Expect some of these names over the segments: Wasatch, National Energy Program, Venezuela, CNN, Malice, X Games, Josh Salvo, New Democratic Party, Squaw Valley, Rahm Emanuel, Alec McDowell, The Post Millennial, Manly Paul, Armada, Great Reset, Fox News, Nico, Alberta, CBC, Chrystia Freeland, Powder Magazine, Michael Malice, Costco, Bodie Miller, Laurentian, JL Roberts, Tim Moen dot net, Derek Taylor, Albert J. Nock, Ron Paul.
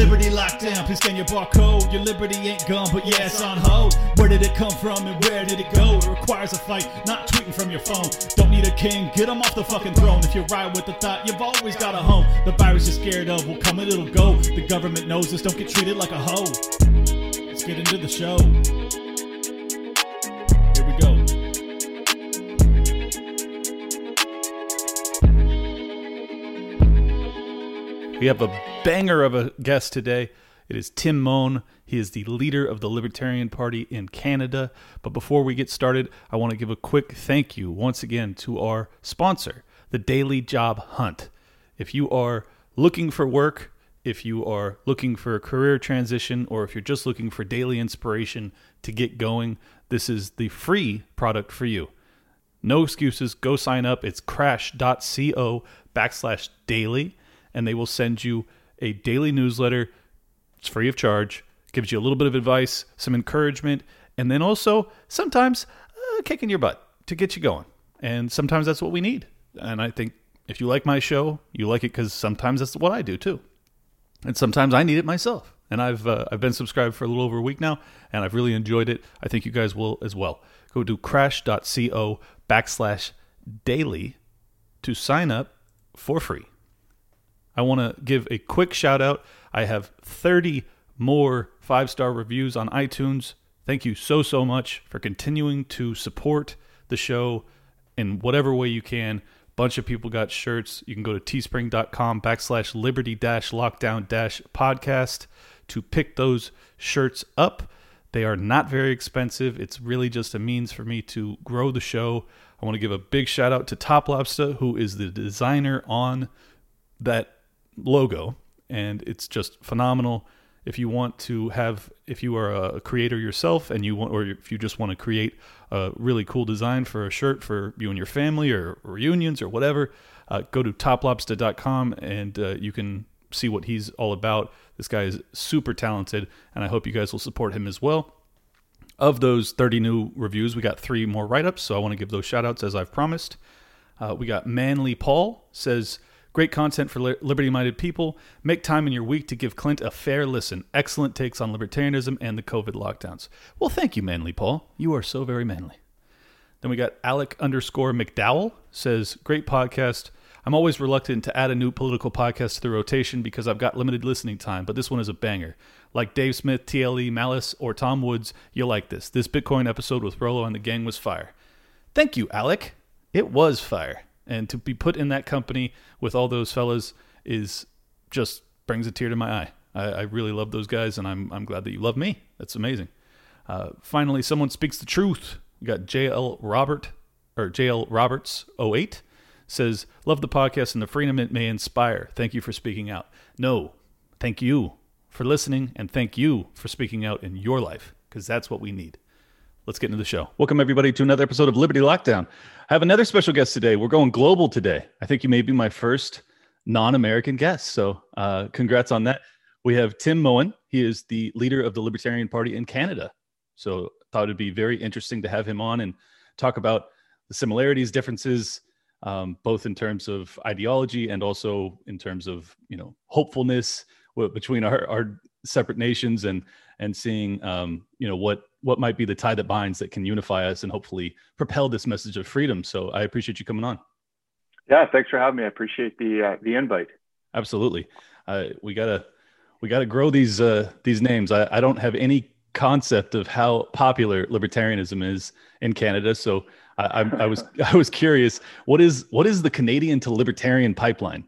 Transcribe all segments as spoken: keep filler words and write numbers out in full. Liberty locked down, please scan your barcode. Your liberty ain't gone, but yeah, it's on hold. Where did it come from and where did it go? It requires a fight, not tweeting from your phone. Don't need a king, get him off the fucking throne. If you're right with the thought, you've always got a home. The virus you're scared of will come and it'll go. The government knows this, don't get treated like a hoe. Let's get into the show. Here we go. We have a banger of a guest today. It is Tim Moen. He is the leader of the Libertarian Party in Canada. But before we get started, I want to give a quick thank you once again to our sponsor, The Daily Job Hunt. If you are looking for work, if you are looking for a career transition, or if you're just looking for daily inspiration to get going, this is the free product for you. No excuses. Go sign up. It's crash dot co backslash daily, and they will send you a daily newsletter. It's free of charge, gives you a little bit of advice, some encouragement, and then also sometimes a kick in your butt to get you going. And sometimes that's what we need. And I think if you like my show, you like it because sometimes that's what I do too. And sometimes I need it myself. And I've uh, I've been subscribed for a little over a week now, and I've really enjoyed it. I think you guys will as well. Go to crash dot co backslash daily to sign up for free. I want to give a quick shout out. I have thirty more five-star reviews on iTunes. Thank you so, so much for continuing to support the show in whatever way you can. Bunch of people got shirts. You can go to teespring.com backslash liberty dash lockdown dash podcast to pick those shirts up. They are not very expensive. It's really just a means for me to grow the show. I want to give a big shout out to Top Lobster, who is the designer on that logo, and it's just phenomenal. If you want to have, if you are a creator yourself and you want, or if you just want to create a really cool design for a shirt for you and your family or reunions or whatever, uh, go to top lobsta dot com and uh, you can see what he's all about. This guy is super talented, and I hope you guys will support him as well. Of those thirty new reviews, we got three more write-ups, so I want to give those shout-outs as I've promised. Uh, we got Manly Paul says, great content for liberty-minded people. Make time in your week to give Clint a fair listen. Excellent takes on libertarianism and the COVID lockdowns. Well, thank you, Manly Paul. You are so very manly. Then we got Alec underscore McDowell says, great podcast. I'm always reluctant to add a new political podcast to the rotation because I've got limited listening time, but this one is a banger. Like Dave Smith, T L E, Malice, or Tom Woods, you'll like this. This Bitcoin episode with Rolo and the gang was fire. Thank you, Alec. It was fire. And to be put in that company with all those fellas is just brings a tear to my eye. I, I really love those guys, and I'm I'm glad that you love me. That's amazing. Uh, finally, someone speaks the truth. We got J L Robert or J L Roberts oh eight says, love the podcast and the freedom it may inspire. Thank you for speaking out. No, thank you for listening, and thank you for speaking out in your life, because that's what we need. Let's get into the show. Welcome, everybody, to another episode of Liberty Lockdown. I have another special guest today. We're going global today. I think you may be my first non-American guest, so uh, congrats on that. We have Tim Moen. He is the leader of the Libertarian Party in Canada. So I thought it'd be very interesting to have him on and talk about the similarities, differences, um, both in terms of ideology and also in terms of, you know, hopefulness between our, our separate nations and and seeing, um, you know, what what might be the tie that binds that can unify us and hopefully propel this message of freedom. So I appreciate you coming on. Yeah, thanks for having me. I appreciate the uh, the invite. Absolutely. Uh, we gotta we gotta grow these uh, these names. I, I don't have any concept of how popular libertarianism is in Canada, so I, I, I was I was curious. What is what is the Canadian to libertarian pipeline?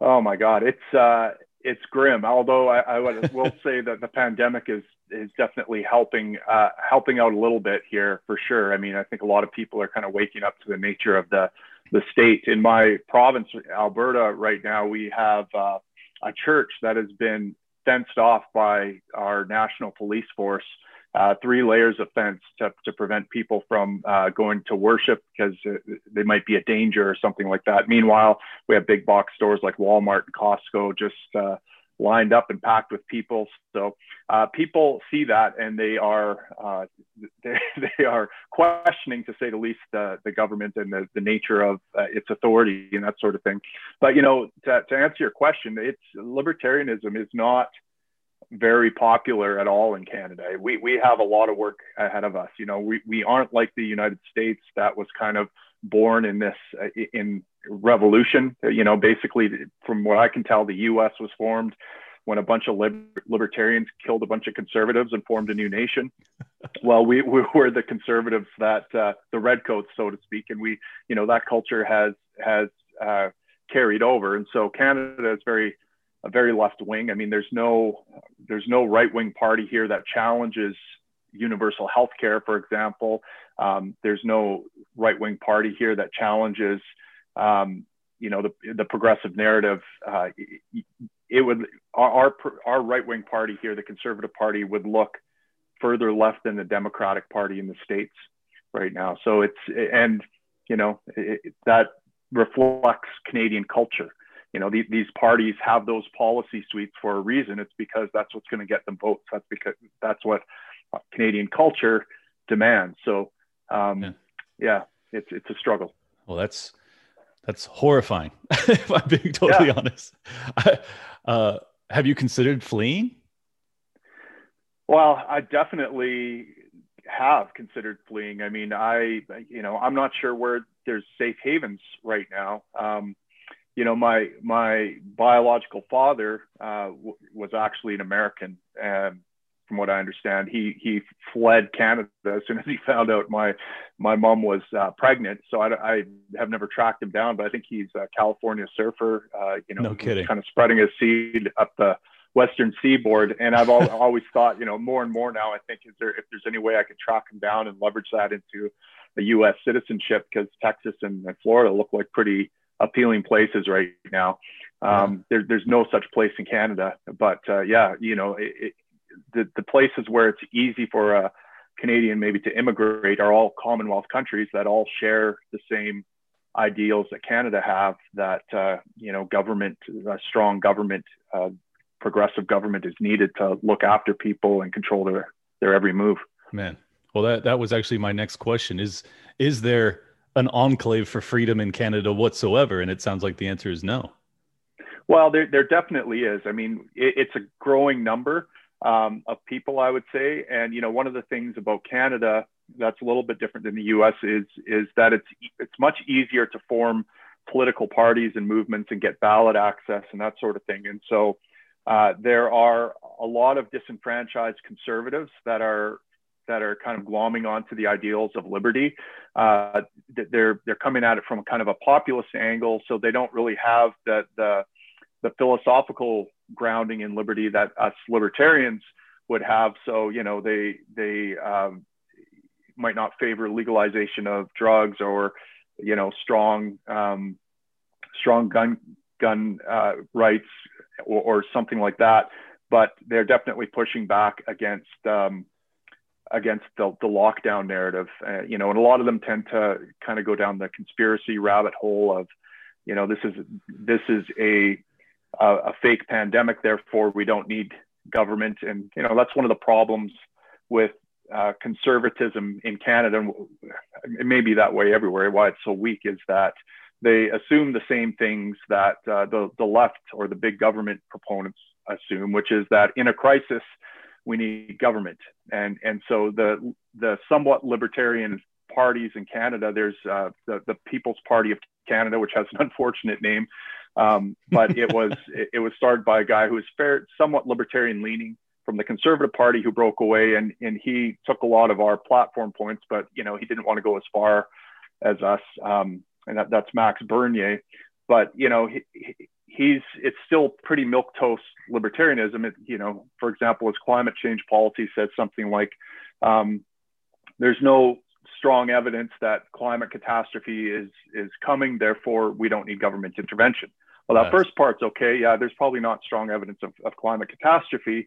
Oh my God, it's uh, it's grim. Although I, I would, will say that the pandemic is. is definitely helping uh, helping out a little bit here for sure. I mean, I think a lot of people are kind of waking up to the nature of the the state. In my province, Alberta, right now, we have uh, a church that has been fenced off by our national police force, uh, three layers of fence to, to prevent people from uh, going to worship because they might be a danger or something like that. Meanwhile, we have big box stores like Walmart and Costco just uh, lined up and packed with people. So uh, people see that, and they are uh, they, they are questioning, to say the least, uh, the government and the, the nature of uh, its authority and that sort of thing. But, you know, to, to answer your question, it's libertarianism is not very popular at all in Canada. We we have a lot of work ahead of us. You know, we, we aren't like the United States that was kind of born in this uh, in revolution. You know, basically, from what I can tell, the U S was formed when a bunch of lib libertarians killed a bunch of conservatives and formed a new nation. Well, we, we were the conservatives that uh, the redcoats, so to speak, and we, you know, that culture has has uh, carried over. And so Canada is very very left wing. I mean, there's no there's no right wing party here that challenges universal health care, for example. Um, there's no right wing party here that challenges, um, you know, the, the progressive narrative. Uh, it would our our, our right wing party here, the Conservative Party, would look further left than the Democratic Party in the States right now. So it's and you know it, that reflects Canadian culture. You know, these, these parties have those policy suites for a reason. It's because that's what's going to get them votes. That's because that's what Canadian culture demands. So, um, yeah. yeah, it's it's a struggle. Well, that's that's horrifying, if I'm being totally yeah. honest. I, uh, have you considered fleeing? Well, I definitely have considered fleeing. I mean, I you know, I'm not sure where there's safe havens right now. Um, You know, my my biological father uh, w was actually an American, and from what I understand, he he fled Canada as soon as he found out my my mom was uh, pregnant. So I, I have never tracked him down, but I think he's a California surfer. Uh, you know, no kidding. Kind of spreading his seed up the Western seaboard. And I've al always thought, you know, more and more now, I think, is there if there's any way I could track him down and leverage that into the U S citizenship, because Texas and, and Florida look like pretty appealing places right now. Um, there, there's no such place in Canada, but uh, yeah, you know, it, it, the, the places where it's easy for a Canadian maybe to immigrate are all Commonwealth countries that all share the same ideals that Canada have, that, uh, you know, government, a strong government, uh, progressive government is needed to look after people and control their, their every move. Man. Well, that, that was actually my next question is, is there an enclave for freedom in Canada whatsoever? And it sounds like the answer is no. Well, there, there definitely is. I mean, it, it's a growing number um, of people, I would say. And, you know, one of the things about Canada that's a little bit different than the U S is, is that it's, it's much easier to form political parties and movements and get ballot access and that sort of thing. And so uh, there are a lot of disenfranchised conservatives that are that are kind of glomming onto the ideals of liberty. Uh, they're, they're coming at it from a kind of a populist angle. So they don't really have the, the, the philosophical grounding in liberty that us libertarians would have. So, you know, they, they um, might not favor legalization of drugs or, you know, strong, um, strong gun, gun uh, rights or, or something like that. But they're definitely pushing back against, um, against the, the lockdown narrative, uh, you know, and a lot of them tend to kind of go down the conspiracy rabbit hole of, you know, this is, this is a, a, a fake pandemic, therefore we don't need government. And, you know, that's one of the problems with uh, conservatism in Canada, and it may be that way everywhere, why it's so weak, is that they assume the same things that uh, the, the left or the big government proponents assume, which is that in a crisis, we need government. And, and so the, the somewhat libertarian parties in Canada, there's uh, the, the People's Party of Canada, which has an unfortunate name, um, but it was, it, it was started by a guy who was fair, somewhat libertarian leaning from the Conservative Party, who broke away, and, and he took a lot of our platform points, but you know, he didn't want to go as far as us. Um, and that, that's Max Bernier. But, you know, he, he, he's, it's still pretty milquetoast libertarianism. It, you know, for example, his climate change policy says something like, um, there's no strong evidence that climate catastrophe is, is coming, therefore we don't need government intervention. Well, that yes. first part's okay. Yeah, there's probably not strong evidence of, of climate catastrophe.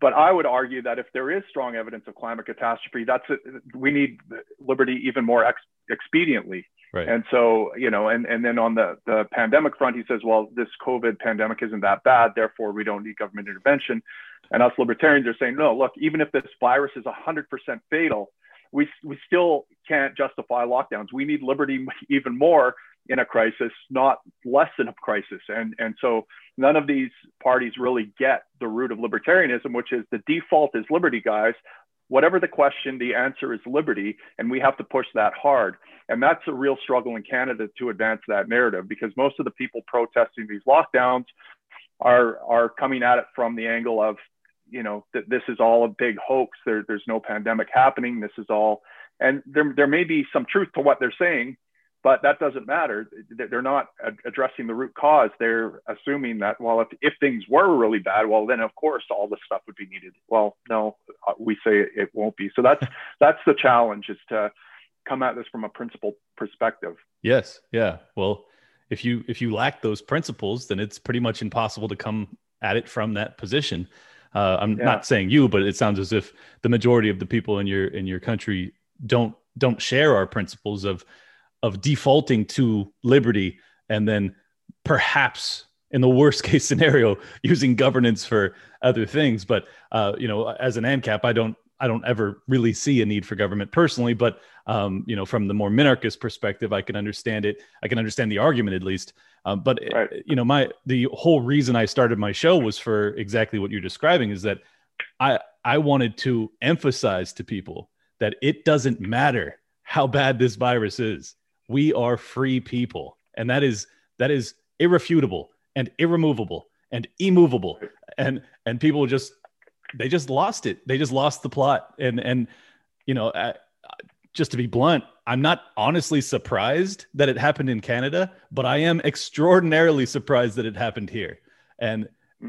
But I would argue that if there is strong evidence of climate catastrophe, that's it. We need liberty even more ex expediently. Right. And so, you know, and, and then on the, the pandemic front, he says, well, this COVID pandemic isn't that bad. Therefore, we don't need government intervention. And us libertarians are saying, no, look, even if this virus is one hundred percent fatal, we, we still can't justify lockdowns. We need liberty even more in a crisis, not less than a crisis. And, and so none of these parties really get the root of libertarianism, which is the default is liberty, guys. Whatever the question, the answer is liberty, and we have to push that hard. And that's a real struggle in Canada to advance that narrative, because most of the people protesting these lockdowns are are coming at it from the angle of, you know, th- this is all a big hoax. There, there's no pandemic happening. This is all, and there there may be some truth to what they're saying, but that doesn't matter. They're not addressing the root cause. They're assuming that, well, if, if things were really bad, well, then of course all this stuff would be needed. Well, no, we say it won't be. So that's that's the challenge, is to come at this from a principled perspective. Yes. Yeah. Well, if you if you lack those principles, then it's pretty much impossible to come at it from that position. Uh, I'm yeah. not saying you, but it sounds as if the majority of the people in your in your country don't don't share our principles of. of defaulting to liberty, and then perhaps in the worst case scenario, using governance for other things. But, uh, you know, as an ANCAP, I don't, I don't ever really see a need for government personally, but, um, you know, from the more minarchist perspective, I can understand it. I can understand the argument at least. Um, but, right. you know, my, the whole reason I started my show was for exactly what you're describing, is that I, I wanted to emphasize to people that it doesn't matter how bad this virus is. We are free people, and that is that is irrefutable and irremovable and immovable. And and people just they just lost it. They just lost the plot. And and you know, I, just to be blunt, I'm not honestly surprised that it happened in Canada, but I am extraordinarily surprised that it happened here. And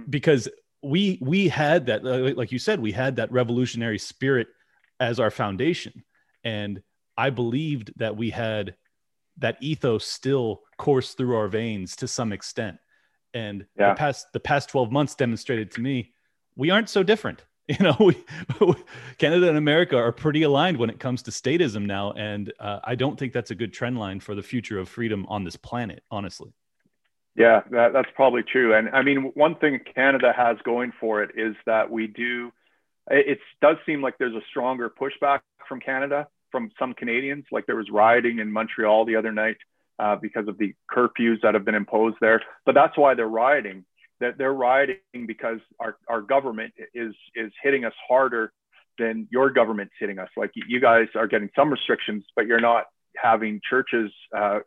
because we we had that, like you said, we had that revolutionary spirit as our foundation, and I believed that we had. That ethos still coursed through our veins to some extent. And yeah. the past the past twelve months demonstrated to me, we aren't so different. You know, we, Canada and America are pretty aligned when it comes to statism now. And uh, I don't think that's a good trend line for the future of freedom on this planet, honestly. Yeah, that, that's probably true. And I mean, one thing Canada has going for it is that we do, it does seem like there's a stronger pushback from Canada. From some Canadians, like there was rioting in Montreal the other night uh, because of the curfews that have been imposed there. But that's why they're rioting. That they're rioting because our, our government is is hitting us harder than your government's hitting us. Like you guys are getting some restrictions, but you're not having churches uh,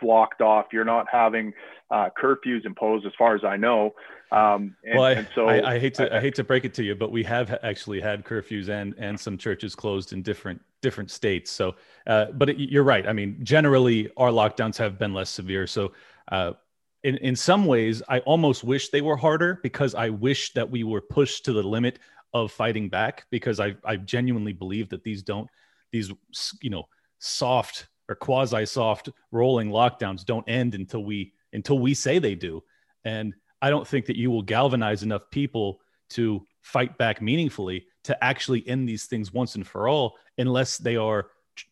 blocked off. You're not having uh, curfews imposed, as far as I know. Um, and, well, I, and so I, I hate to I, I hate to break it to you, but we have actually had curfews and and some churches closed in different. different states. So, uh, but it, you're right. I mean, generally our lockdowns have been less severe. So, uh, in, in some ways I almost wish they were harder, because I wish that we were pushed to the limit of fighting back, because I, I genuinely believe that these don't, these, you know, soft or quasi soft rolling lockdowns don't end until we, until we say they do. And I don't think that you will galvanize enough people to fight back meaningfully to actually end these things once and for all, unless they are,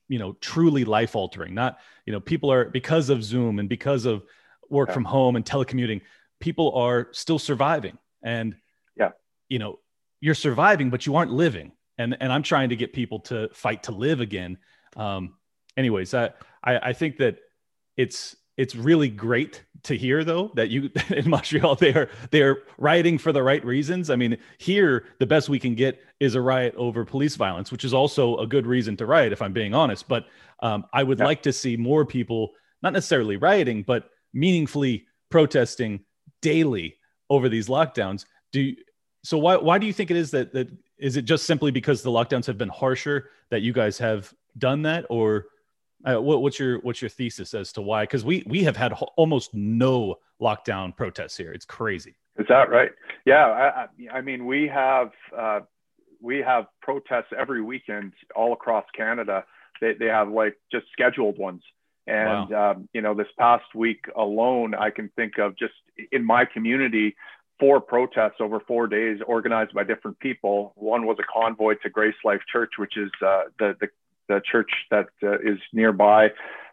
you know, truly life altering. Not, you know, people are, because of Zoom and because of work yeah. from home and telecommuting, people are still surviving. And, yeah, you know, you're surviving, but you aren't living. And and I'm trying to get people to fight to live again. Um, anyways, I, I, I think that it's, it's really great to hear, though, that you in Montreal, they are they are rioting for the right reasons. I mean, here, the best we can get is a riot over police violence, which is also a good reason to riot, if I'm being honest. But um, I would yeah. like to see more people, not necessarily rioting, but meaningfully protesting daily over these lockdowns. Do you, so why why do you think it is that, that is it just simply because the lockdowns have been harsher that you guys have done that? Or Uh, what, what's your what's your thesis as to why? Because we we have had ho- almost no lockdown protests here. It's crazy. Is that right? Yeah. I, I, I mean, we have uh, we have protests every weekend all across Canada. They they have like just scheduled ones. And, wow. um, you know, this past week alone, I can think of just in my community, four protests over four days organized by different people. One was a convoy to Grace Life Church, which is uh, the the the church that uh, is nearby.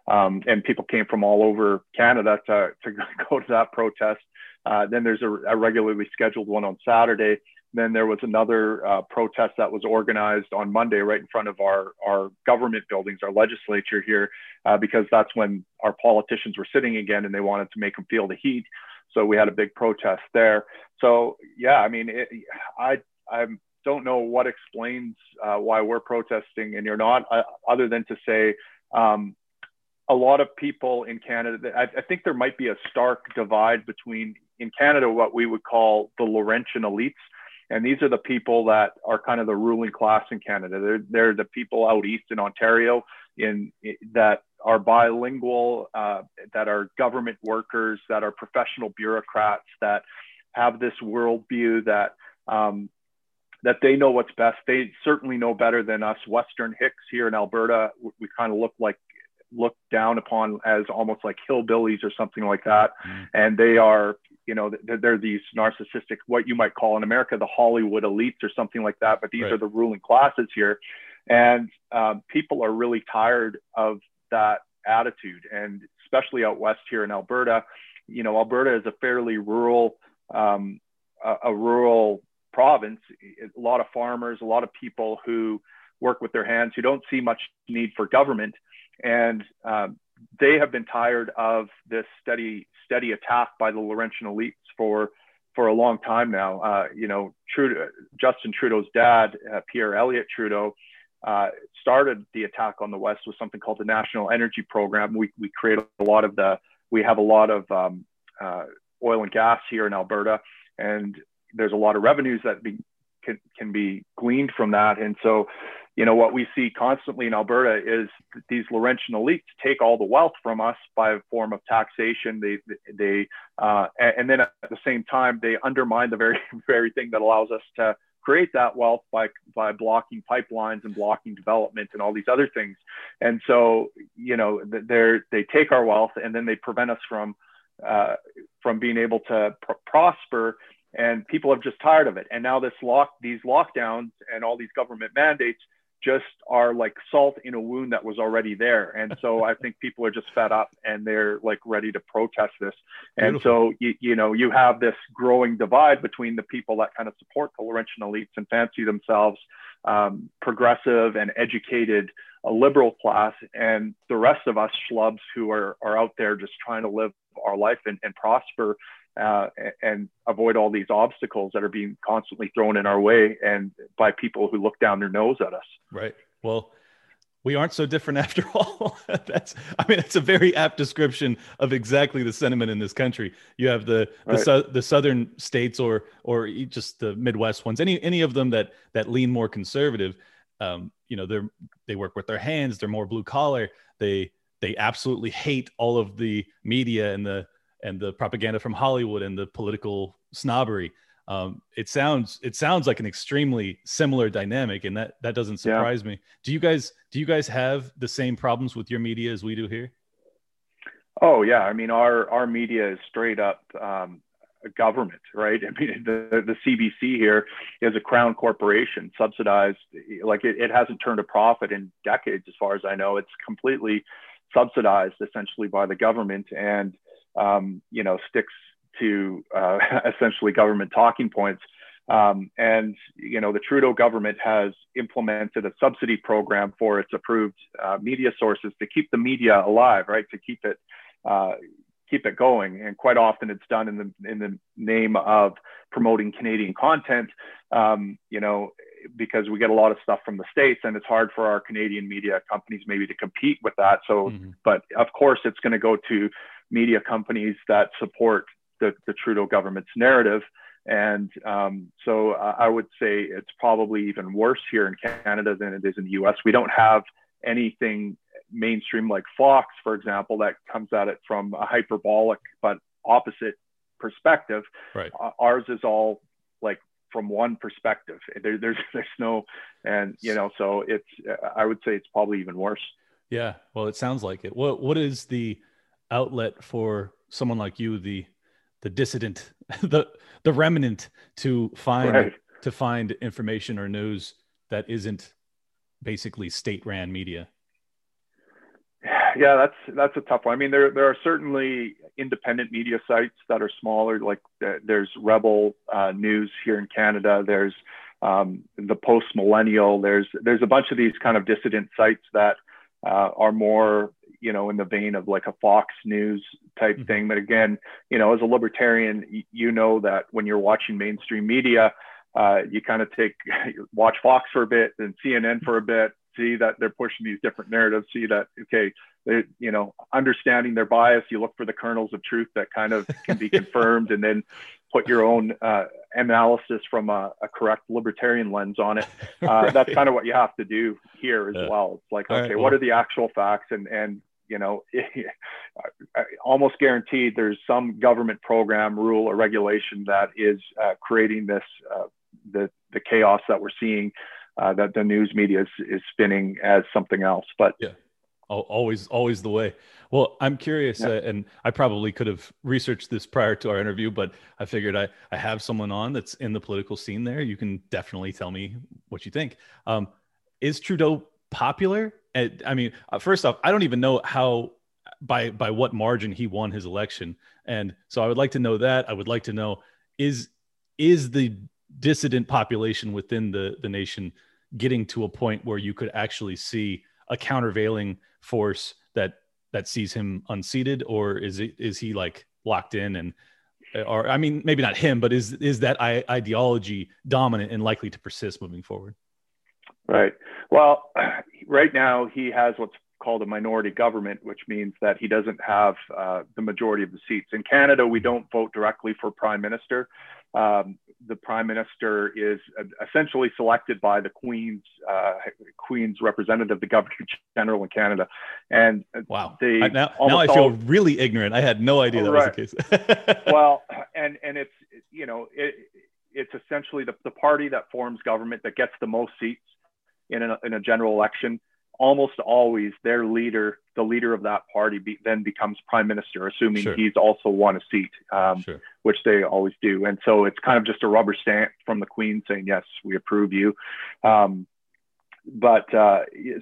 Um, and people came from all over Canada to, to go to that protest. Uh, then there's a, a regularly scheduled one on Saturday. Then there was another uh, protest that was organized on Monday right in front of our, our government buildings, our legislature here, uh, because that's when our politicians were sitting again and they wanted to make them feel the heat. So we had a big protest there. So, yeah, I mean, it, I I don't know what explains uh, why we're protesting and you're not, uh, other than to say um, a lot of people in Canada, I, I think there might be a stark divide between, in Canada, what we would call the Laurentian elites. And these are the people that are kind of the ruling class in Canada. They're, they're the people out east in Ontario in, in that are bilingual, uh, that are government workers, that are professional bureaucrats, that have this worldview that, um, that they know what's best. They certainly know better than us Western hicks here in Alberta. We, we kind of look like, look down upon as almost like hillbillies or something like that. Mm. And they are, you know, they're, they're these narcissistic, what you might call in America, the Hollywood elites or something like that. But these right. are the ruling classes here. And um, people are really tired of that attitude. And especially out west here in Alberta, you know, Alberta is a fairly rural, um, a, a rural province, a lot of farmers, a lot of people who work with their hands, who don't see much need for government. And um, they have been tired of this steady, steady attack by the Laurentian elites for for a long time now. Uh, you know, Trudeau, Justin Trudeau's dad, uh, Pierre Elliott Trudeau, uh, started the attack on the West with something called the National Energy Program. We we create a lot of the, we have a lot of um, uh, oil and gas here in Alberta, and there's a lot of revenues that be, can can be gleaned from that, and so. You know, what we see constantly in Alberta is these Laurentian elites take all the wealth from us by a form of taxation. They, they, uh, and then at the same time, they undermine the very, very thing that allows us to create that wealth by, by blocking pipelines and blocking development and all these other things. And so, you know, they're, they take our wealth and then they prevent us from, uh, from being able to pr- prosper. And people are just tired of it. And now this lock, these lockdowns and all these government mandates just are like salt in a wound that was already there. And so I think people are just fed up and they're like ready to protest this. And Beautiful. so, you, you know, you have this growing divide between the people that kind of support the Laurentian elites and fancy themselves um, progressive and educated, a liberal class, and the rest of us schlubs who are, are out there just trying to live our life and, and prosper uh, and, and avoid all these obstacles that are being constantly thrown in our way and by people who look down their nose at us. Right. Well, we aren't so different after all. That's, I mean, it's a very apt description of exactly the sentiment in this country. You have the right. the, su- the southern states or or just the Midwest ones, any any of them that that lean more conservative. Um, you know, they're they work with their hands. They're more blue collar. They they absolutely hate all of the media and the and the propaganda from Hollywood and the political snobbery. Um, it sounds it sounds like an extremely similar dynamic, and that that doesn't surprise yeah. me. Do you guys do you guys have the same problems with your media as we do here? Oh yeah, I mean our our media is straight up um, government, right? I mean the the C B C here is a crown corporation, subsidized. Like it, it hasn't turned a profit in decades, as far as I know. It's completely subsidized essentially by the government, and um, you know sticks. to uh, essentially government talking points. Um, and, you know, the Trudeau government has implemented a subsidy program for its approved uh, media sources to keep the media alive, right? To keep it, uh, keep it going. And quite often it's done in the, in the name of promoting Canadian content, um, you know, because we get a lot of stuff from the States and it's hard for our Canadian media companies maybe to compete with that. So, mm-hmm. but of course it's going to go to media companies that support The, the Trudeau government's narrative. And um, so I would say it's probably even worse here in Canada than it is in the U S. We don't have anything mainstream like Fox, for example, that comes at it from a hyperbolic but opposite perspective. Right. Uh, ours is all like from one perspective. There, there's, there's no, and you know, so it's, I would say it's probably even worse. Yeah. Well, it sounds like it. What, what is the outlet for someone like you, the the dissident, the, the remnant to find, right. to find information or news that isn't basically state ran media? yeah, that's that's a tough one. I mean, there there are certainly independent media sites that are smaller. Like there's Rebel uh, News here in Canada. There's um, The Post Millennial. There's there's a bunch of these kind of dissident sites that uh, are more, you know, in the vein of like a Fox News type mm-hmm. thing. But again, you know, as a libertarian, you know that when you're watching mainstream media, uh, you kind of take watch Fox for a bit and C N N for a bit. See that they're pushing these different narratives. See that, okay, they're, you know, understanding their bias. You look for the kernels of truth that kind of can be confirmed, and then put your own uh, analysis from a, a correct libertarian lens on it. Uh, right. That's kind of what you have to do here as yeah. well. It's like, all okay, right, what well. are the actual facts? And and you know, almost guaranteed there's some government program, rule, or regulation that is uh, creating this uh, the the chaos that we're seeing. Uh, that the news media is, is spinning as something else, but yeah, always, always the way. Well, I'm curious, yeah. uh, and I probably could have researched this prior to our interview, but I figured I, I have someone on that's in the political scene there. You can definitely tell me what you think. Um, is Trudeau popular? At, I mean, first off, I don't even know how, by, by what margin he won his election. And so I would like to know that. I would like to know, is, is the dissident population within the, the nation getting to a point where you could actually see a countervailing force that, that sees him unseated, or is it, is he like locked in and, or, I mean, maybe not him, but is, is that ideology dominant and likely to persist moving forward? Right. Well, right now he has what's called a minority government, which means that he doesn't have uh, the majority of the seats. In Canada, we don't vote directly for prime minister. Um, the prime minister is essentially selected by the Queen's uh, Queen's representative, the Governor General in Canada. And wow, they I, now, now I feel all, really ignorant. I had no idea that right. was the case. Well, and and it's, you know, it, it's essentially the, the party that forms government that gets the most seats in a, in a general election. Almost always their leader, the leader of that party, be, then becomes prime minister, assuming sure. he's also won a seat, um, sure. which they always do. And so it's kind of just a rubber stamp from the Queen saying, yes, we approve you. Um, but uh,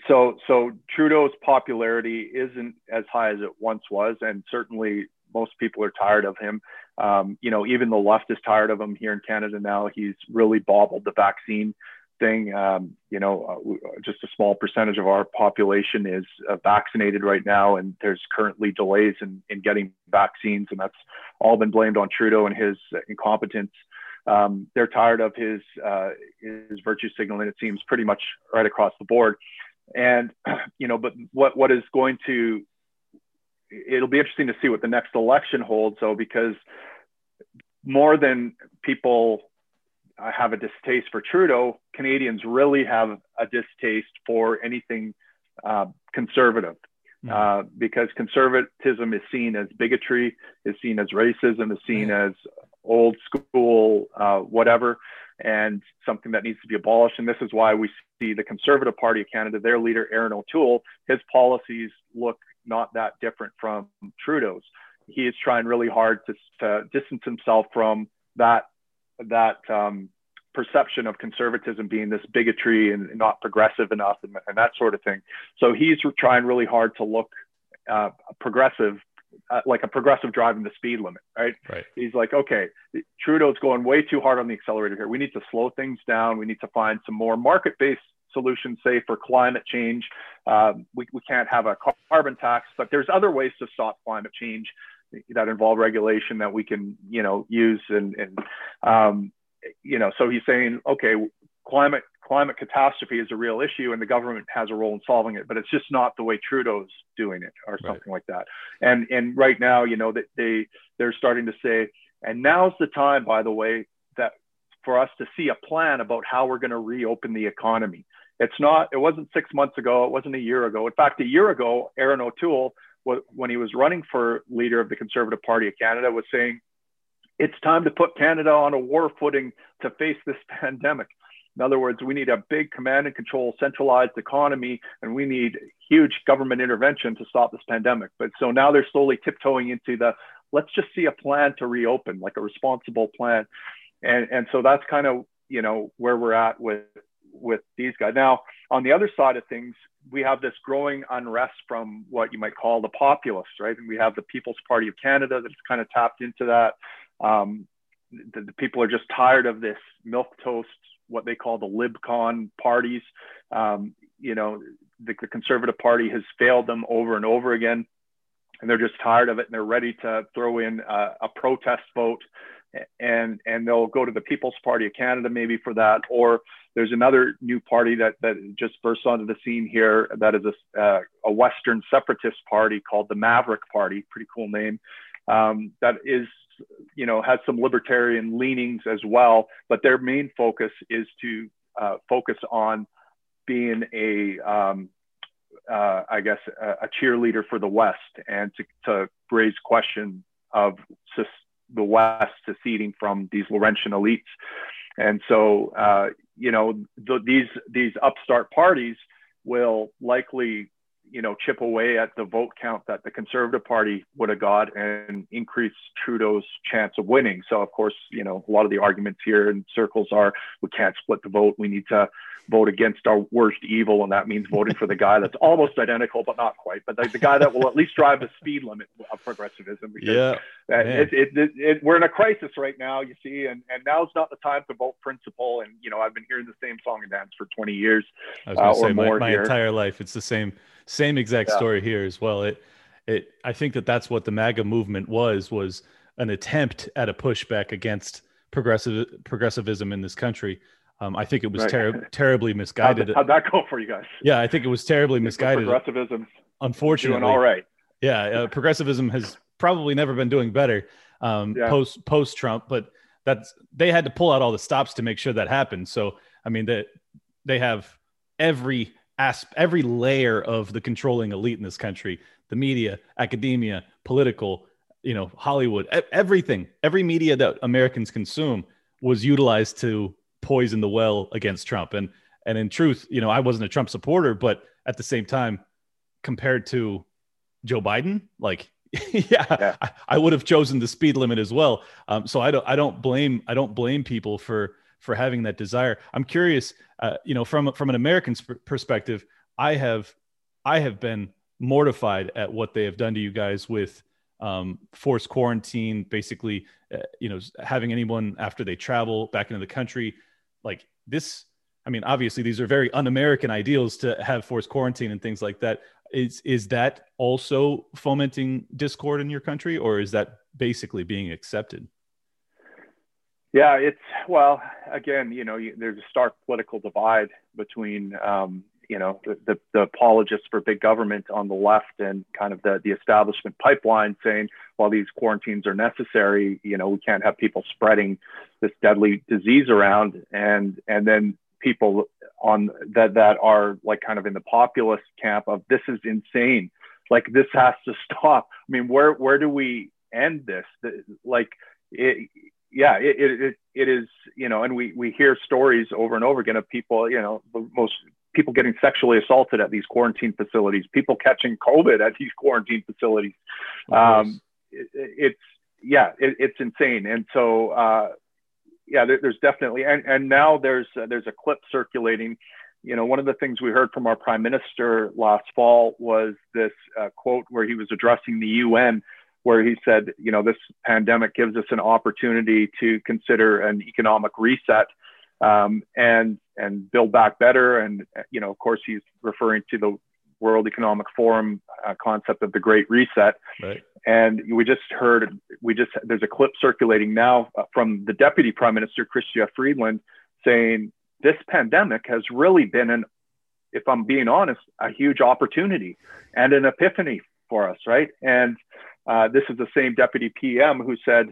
so so Trudeau's popularity isn't as high as it once was. And certainly most people are tired of him. Um, you know, even the left is tired of him here in Canada now. He's really bobbled the vaccine thing. Um, you know, uh, just a small percentage of our population is uh, vaccinated right now, and there's currently delays in, in getting vaccines, and that's all been blamed on Trudeau and his incompetence. Um, they're tired of his uh, his virtue signaling, it seems, pretty much right across the board. And you know, but what what is going to it'll be interesting to see what the next election holds, though, because more than people I have a distaste for Trudeau, Canadians really have a distaste for anything uh, conservative, mm-hmm. uh, because conservatism is seen as bigotry, is seen as racism, is seen yeah. as old school, uh, whatever, and something that needs to be abolished. And this is why we see the Conservative Party of Canada, their leader, Erin O'Toole, his policies look not that different from Trudeau's. He is trying really hard to, to distance himself from that that um, perception of conservatism being this bigotry and not progressive enough and, and that sort of thing. So he's trying really hard to look uh, progressive, uh, like a progressive driving the speed limit, right? right? He's like, okay, Trudeau's going way too hard on the accelerator here. We need to slow things down. We need to find some more market-based solutions, say, for climate change. Um, we, we can't have a carbon tax, but there's other ways to stop climate change that involve regulation that we can, you know, use. And, and um, you know, so he's saying, okay, climate, climate catastrophe is a real issue and the government has a role in solving it, but it's just not the way Trudeau's doing it or something right. like that. And, and right now, you know, that they, they're starting to say, and now's the time, by the way, that for us to see a plan about how we're going to reopen the economy. It's not, it wasn't six months ago. It wasn't a year ago. In fact, a year ago, Erin O'Toole, when he was running for leader of the Conservative Party of Canada, was saying, it's time to put Canada on a war footing to face this pandemic. In other words, we need a big command and control centralized economy, and we need huge government intervention to stop this pandemic. But so now they're slowly tiptoeing into the, let's just see a plan to reopen, like a responsible plan. And, and so that's kind of, you know, where we're at with, with these guys. Now, On the other side of things, we have this growing unrest from what you might call the populists, right? And we have the People's Party of Canada that's kind of tapped into that. Um, the, the people are just tired of this milquetoast, what they call the LibCon parties. Um, you know, the, the Conservative Party has failed them over and over again, and they're just tired of it, and they're ready to throw in a, a protest vote. And and they'll go to the People's Party of Canada maybe for that, or there's another new party that that just burst onto the scene here that is a uh, a Western separatist party called the Maverick Party, pretty cool name, um, that is you know has some libertarian leanings as well, but their main focus is to uh, focus on being a um, uh, I guess a, a cheerleader for the West and to, to raise question of system. The West seceding from these Laurentian elites. And so, uh, you know, th these these upstart parties will likely, you know, chip away at the vote count that the Conservative Party would have got and increase Trudeau's chance of winning. So, of course, you know, a lot of the arguments here in circles are, we can't split the vote. We need to vote against our worst evil. And that means voting for the guy that's almost identical, but not quite, but the, the guy that will at least drive the speed limit of progressivism. Because yeah, it, it, it, it, we're in a crisis right now, you see, and, and now's not the time to vote principle. And, you know, I've been hearing the same song and dance for twenty years I was gonna uh, say, or more my, my entire life. It's the same. Same exact yeah. story here as well. It, it. I think that that's what the MAGA movement was, was an attempt at a pushback against progressive progressivism in this country. Um, I think it was right. ter terribly misguided. How'd, how'd that go for you guys? Yeah, I think it was terribly misguided. Progressivism, unfortunately, doing all right. Yeah, uh, progressivism has probably never been doing better um, yeah. post post Trump, but that's they had to pull out all the stops to make sure that happened. So I mean that they, they have every. Asp every layer of the controlling elite in this country, the media, academia, political, you know, Hollywood, e everything, every media that Americans consume was utilized to poison the well against Trump. And, and in truth, you know, I wasn't a Trump supporter, but at the same time, compared to Joe Biden, like, yeah, yeah. I, I would have chosen the speed limit as well. Um, so I don't, I don't blame, I don't blame people for, for having that desire. I'm curious, uh, you know, from, from an American's perspective, I have, I have been mortified at what they have done to you guys with um, forced quarantine, basically, uh, you know, having anyone after they travel back into the country like this. I mean, obviously these are very un-American ideals to have forced quarantine and things like that. Is, is that also fomenting discord in your country, or is that basically being accepted? Yeah, it's, well, again, you know, you, there's a stark political divide between, um, you know, the, the, the apologists for big government on the left and kind of the, the establishment pipeline saying, well, these quarantines are necessary. You know, we can't have people spreading this deadly disease around. And, and then people on that, that are like kind of in the populist camp of this is insane. Like this has to stop. I mean, where, where do we end this? Like it, Yeah, it, it it is, you know, and we, we hear stories over and over again of people, you know, most people getting sexually assaulted at these quarantine facilities, people catching COVID at these quarantine facilities. Um, it, it's, yeah, it, it's insane. And so, uh, yeah, there, there's definitely, and, and now there's, uh, there's a clip circulating. You know, one of the things we heard from our prime minister last fall was this uh, quote where he was addressing the U N, where he said, you know, this pandemic gives us an opportunity to consider an economic reset um, and and build back better. And, you know, of course, he's referring to the World Economic Forum uh, concept of the Great Reset. Right. And we just heard, we just, there's a clip circulating now from the Deputy Prime Minister, Chrystia Freeland, saying this pandemic has really been an, if I'm being honest, a huge opportunity and an epiphany for us, right? And Uh, this is the same deputy P M who said,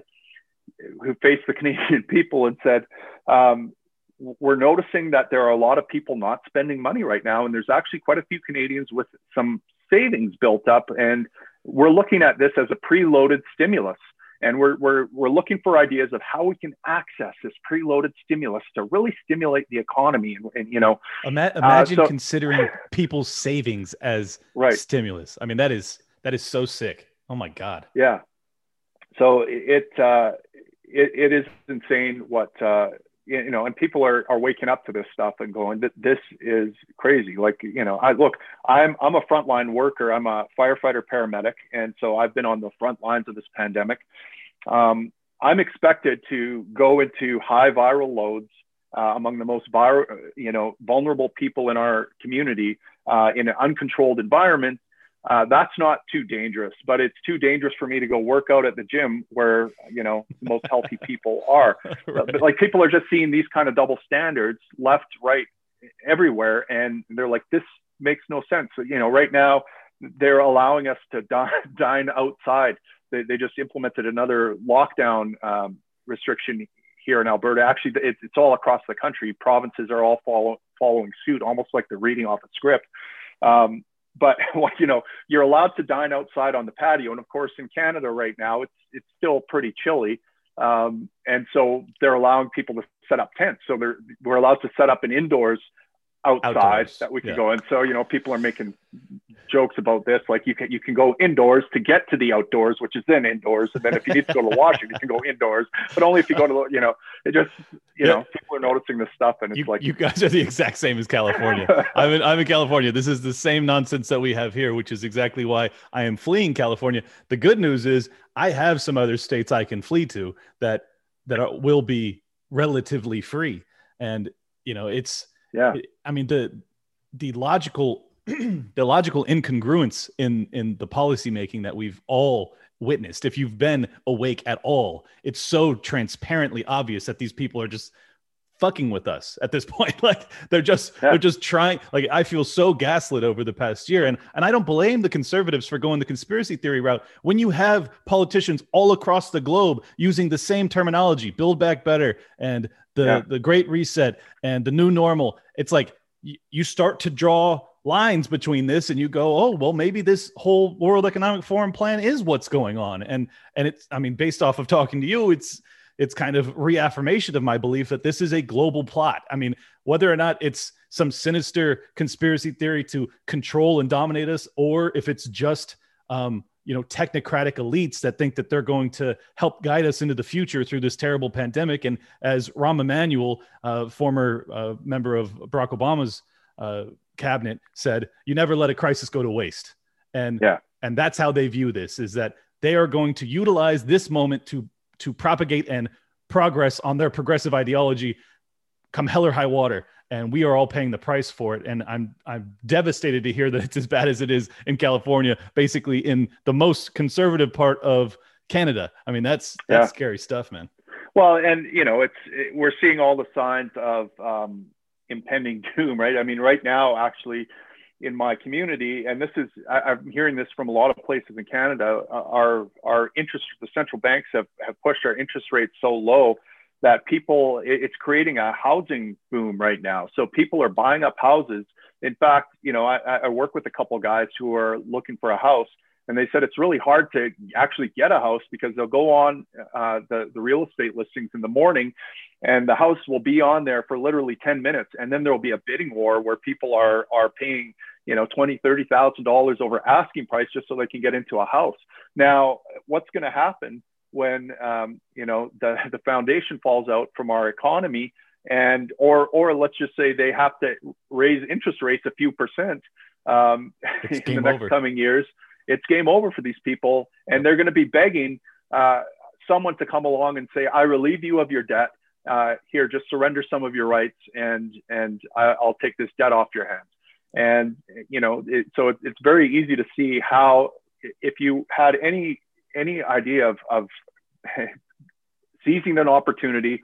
who faced the Canadian people and said, um, we're noticing that there are a lot of people not spending money right now. And there's actually quite a few Canadians with some savings built up. And we're looking at this as a preloaded stimulus. And we're, we're, we're looking for ideas of how we can access this preloaded stimulus to really stimulate the economy. And, and you know, Ima imagine uh, so, considering people's savings as right. stimulus. I mean, that is, that is so sick. Oh my God. Yeah. So it, uh, it, it is insane what, uh, you know, and people are, are waking up to this stuff and going, this is crazy. Like, you know, I look, I'm, I'm a frontline worker. I'm a firefighter paramedic. And so I've been on the front lines of this pandemic. Um, I'm expected to go into high viral loads uh, among the most viral, you know, vulnerable people in our community uh, in an uncontrolled environment. Uh, that's not too dangerous, but it's too dangerous for me to go work out at the gym where, you know, most healthy people are. Right. But like, people are just seeing these kind of double standards left, right, everywhere. And they're like, this makes no sense. You know, right now they're allowing us to dine, dine outside. They, they just implemented another lockdown um, restriction here in Alberta. Actually, it, it's all across the country. Provinces are all follow, following suit, almost like they're reading off a script. Um, But, you know, you're allowed to dine outside on the patio. And, of course, in Canada right now, it's it's still pretty chilly. Um, and so they're allowing people to set up tents. So they're, we're allowed to set up an indoors outside outdoors. that we can yeah. go in. So, you know, people are making jokes about this. Like, you can you can go indoors to get to the outdoors, which is then indoors. And then if you need to go to the washroom, you can go indoors. But only if you go to, you know, it just, you know, people are noticing this stuff. And it's you, like. You guys are the exact same as California. I'm in, I'm in California. This is the same nonsense that we have here, which is exactly why I am fleeing California. The good news is I have some other states I can flee to that, that are, will be relatively free. And, you know, it's. Yeah, I mean, the the logical the logical incongruence in in the policy making that we've all witnessed, if you've been awake at all, it's so transparently obvious that these people are just fucking with us at this point. Like, they're just yeah. they're just trying. Like, I feel so gaslit over the past year, and and I don't blame the conservatives for going the conspiracy theory route when you have politicians all across the globe using the same terminology: build back better and the yeah. the Great Reset and the new normal. It's like y- you start to draw lines between this, and you go, oh, well, maybe this whole World Economic Forum plan is what's going on. And and it's, I mean, based off of talking to you, it's it's kind of reaffirmation of my belief that this is a global plot. I mean, whether or not it's some sinister conspiracy theory to control and dominate us, or if it's just um, you know, technocratic elites that think that they're going to help guide us into the future through this terrible pandemic. And as Rahm Emanuel, uh, former uh, member of Barack Obama's uh, cabinet, said, you never let a crisis go to waste. And yeah. and that's how they view this, is that they are going to utilize this moment to to propagate and progress on their progressive ideology, come hell or high water. And we are all paying the price for it. And I'm I'm devastated to hear that it's as bad as it is in California, basically in the most conservative part of Canada. I mean, that's that's yeah. scary stuff, man. Well, and you know, it's it, we're seeing all the signs of um, impending doom, right? I mean, right now, actually, in my community, and this is I, I'm hearing this from a lot of places in Canada. Uh, our our interest, the central banks have have pushed our interest rates so low that people, it's creating a housing boom right now. So people are buying up houses. In fact, you know, I, I work with a couple of guys who are looking for a house, and they said it's really hard to actually get a house because they'll go on uh, the, the real estate listings in the morning, and the house will be on there for literally ten minutes. And then there'll be a bidding war where people are, are paying, you know, twenty thousand dollars, thirty thousand dollars over asking price just so they can get into a house. Now, what's going to happen when, um, you know, the, the foundation falls out from our economy, and, or, or let's just say they have to raise interest rates a few percent um, in the next over. coming years, it's game over for these people. And yep. they're going to be begging uh, someone to come along and say, I relieve you of your debt uh, here, just surrender some of your rights, and, and I, I'll take this debt off your hands. And, you know, it, so it, it's very easy to see how, if you had any, any idea of, of seizing an opportunity,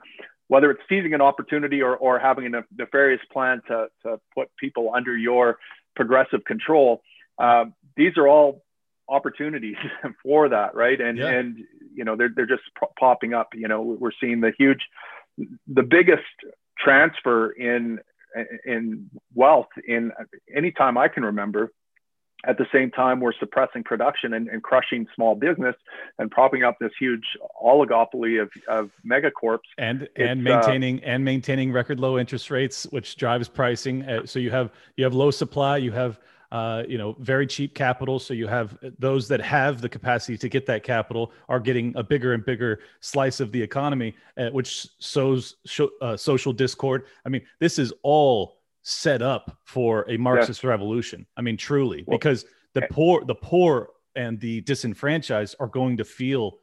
whether it's seizing an opportunity or, or having a nefarious plan to, to put people under your progressive control, uh, these are all opportunities for that, right? And, yeah. and you know, they're, they're just po- popping up. You know, we're seeing the huge, the biggest transfer in, in wealth in any time I can remember. At the same time, we're suppressing production and, and crushing small business and propping up this huge oligopoly of, of megacorps, and it's, and maintaining uh, and maintaining record low interest rates, which drives pricing. Uh, so you have you have low supply, you have uh, you know, very cheap capital. So you have those that have the capacity to get that capital are getting a bigger and bigger slice of the economy, uh, which sows sho- uh, social discord. I mean, this is all set up for a Marxist yeah. revolution. I mean, truly, well, because the poor, the poor and the disenfranchised are going to feel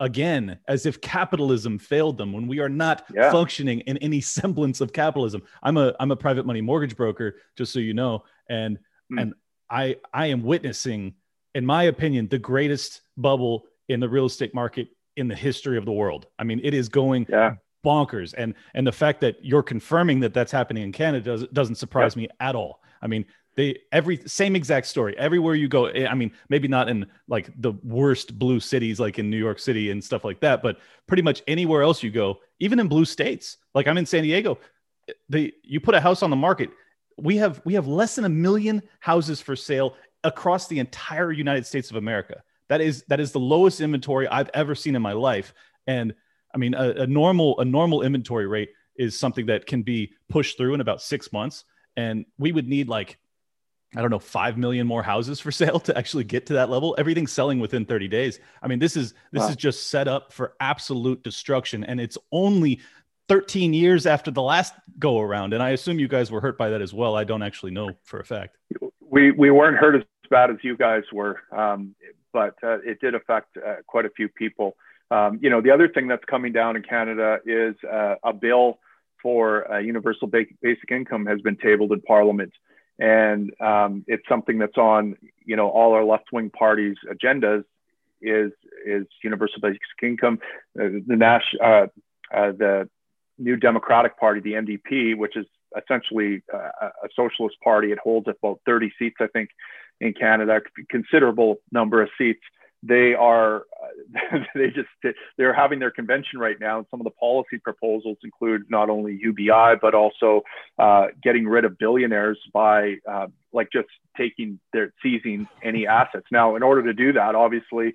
again as if capitalism failed them, when we are not yeah. functioning in any semblance of capitalism. I'm a I'm a private money mortgage broker, just so you know, and mm. and I I am witnessing, in my opinion, the greatest bubble in the real estate market in the history of the world. I mean, it is going yeah. bonkers, and and the fact that you're confirming that that's happening in Canada does, doesn't surprise yeah. me at all. I mean, they every same exact story everywhere you go. I mean, maybe not in like the worst blue cities like in New York City and stuff like that, but pretty much anywhere else you go, even in blue states. Like I'm in San Diego, they you put a house on the market, we have we have less than a million houses for sale across the entire United States of America. That is that is the lowest inventory I've ever seen in my life. And I mean, a, a normal a normal inventory rate is something that can be pushed through in about six months, and we would need like, I don't know, five million more houses for sale to actually get to that level. Everything's selling within thirty days. I mean, this is this wow. is just set up for absolute destruction. And it's only thirteen years after the last go around. And I assume you guys were hurt by that as well. I don't actually know for a fact. We we weren't hurt as bad as you guys were, um, but uh, it did affect uh, quite a few people. Um, you know, the other thing that's coming down in Canada is uh, a bill for uh, universal basic income has been tabled in Parliament. And um, it's something that's on, you know, all our left-wing parties' agendas is is universal basic income. Uh, the Nash, uh, uh, the New Democratic Party, the N D P, which is essentially uh, a socialist party, it holds about thirty seats, I think, in Canada, a considerable number of seats. They are, uh, they just, they're having their convention right now. And some of the policy proposals include not only U B I, but also uh, getting rid of billionaires by uh, like just taking their, seizing any assets. Now, in order to do that, obviously,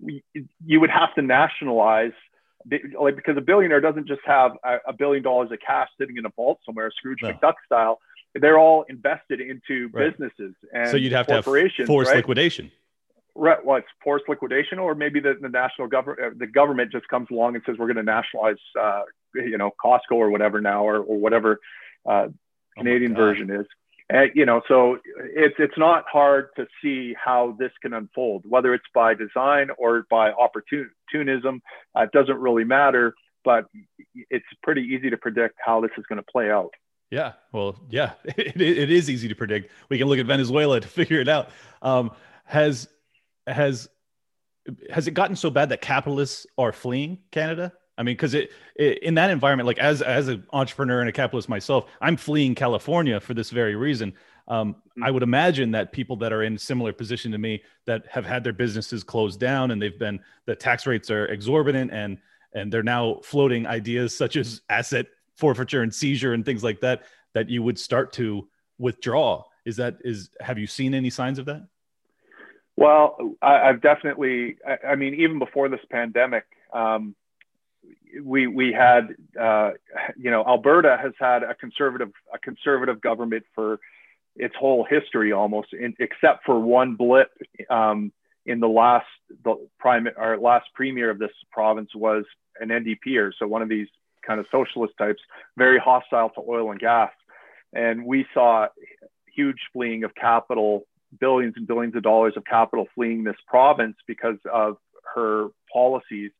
we, you would have to nationalize, like, because a billionaire doesn't just have a, a billion dollars of cash sitting in a vault somewhere, Scrooge no. McDuck style. They're all invested into right. businesses and so you'd have corporations, to have forced right? liquidation. Right. Well, it's forced liquidation, or maybe the, the national government, the government just comes along and says, we're going to nationalize, uh, you know, Costco or whatever now, or, or whatever uh, Canadian oh version is. And, you know, so it's, it's not hard to see how this can unfold, whether it's by design or by opportunism. Uh, it doesn't really matter, but it's pretty easy to predict how this is going to play out. Yeah. Well, yeah, it, it is easy to predict. We can look at Venezuela to figure it out. Um, has Has has it gotten so bad that capitalists are fleeing Canada? I mean, because it, it in that environment, like as as an entrepreneur and a capitalist myself, I'm fleeing California for this very reason. Um, mm-hmm. I would imagine that people that are in a similar position to me that have had their businesses closed down and they've been the tax rates are exorbitant and and they're now floating ideas such as asset forfeiture and seizure and things like that, that you would start to withdraw. Is that is have you seen any signs of that? Well, I, I've definitely, I, I mean, even before this pandemic, um, we, we had, uh, you know, Alberta has had a conservative, a conservative government for its whole history, almost in, except for one blip um, in the last, the prime, our last premier of this province was an NDPer. So one of these kind of socialist types, very hostile to oil and gas. And we saw huge fleeing of capital, billions and billions of dollars of capital fleeing this province because of her policies,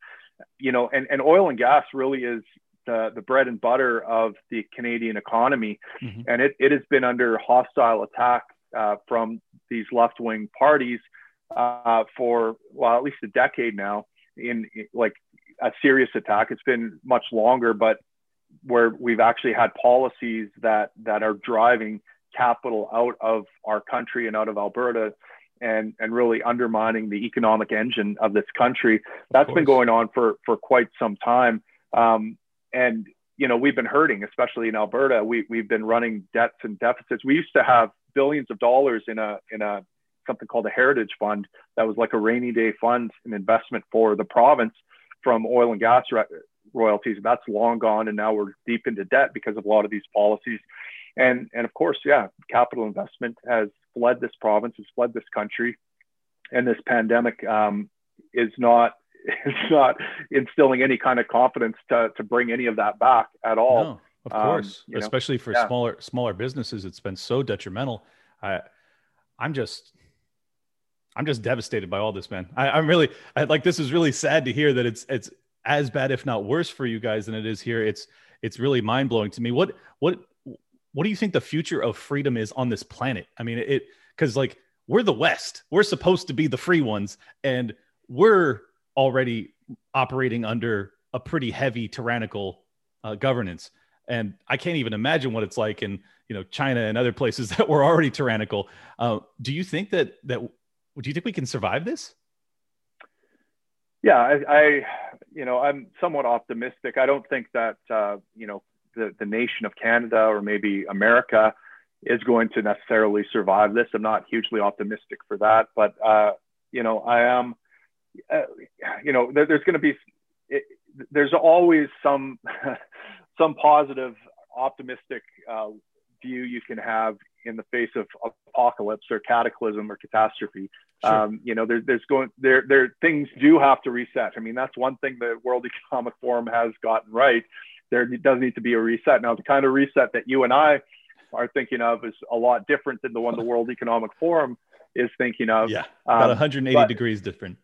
you know, and, and oil and gas really is the, the bread and butter of the Canadian economy. Mm-hmm. And it, it has been under hostile attack uh, from these left-wing parties uh, for, well, at least a decade now, in, in like a serious attack. It's been much longer, but where we've actually had policies that, that are driving capital out of our country and out of Alberta and and really undermining the economic engine of this country. That's been going on for for quite some time. Um, and, you know, we've been hurting, especially in Alberta. We, we've been running debts and deficits. We used to have billions of dollars in a in a something called a heritage fund that was like a rainy day fund, an investment for the province from oil and gas re- royalties. That's long gone. And now we're deep into debt because of a lot of these policies. And, and of course, yeah, capital investment has fled this province, has fled this country, and this pandemic um, is not is not instilling any kind of confidence to to bring any of that back at all. No, of course, um, especially know? for yeah. smaller smaller businesses, it's been so detrimental. I I'm just. I'm just devastated by all this, man. I, I'm really I, like, this is really sad to hear that it's it's as bad, if not worse, for you guys than it is here. It's it's really mind blowing to me. What what what do you think the future of freedom is on this planet? I mean, it because like we're the West, we're supposed to be the free ones, and we're already operating under a pretty heavy tyrannical uh, governance. And I can't even imagine what it's like in you know China and other places that were already tyrannical. Uh, do you think that that Do you think we can survive this? Yeah, I, I, you know, I'm somewhat optimistic. I don't think that, uh, you know, the, the nation of Canada or maybe America is going to necessarily survive this. I'm not hugely optimistic for that, but, uh, you know, I am, uh, you know, there, there's going to be, it, there's always some, some positive, optimistic uh, view you can have in the face of apocalypse or cataclysm or catastrophe. Sure. Um, you know, there, there's going, there, there, things do have to reset. I mean, that's one thing the World Economic Forum has gotten right. There does need to be a reset. Now, the kind of reset that you and I are thinking of is a lot different than the one the World Economic Forum is thinking of. Yeah, about um, one hundred eighty but, degrees different.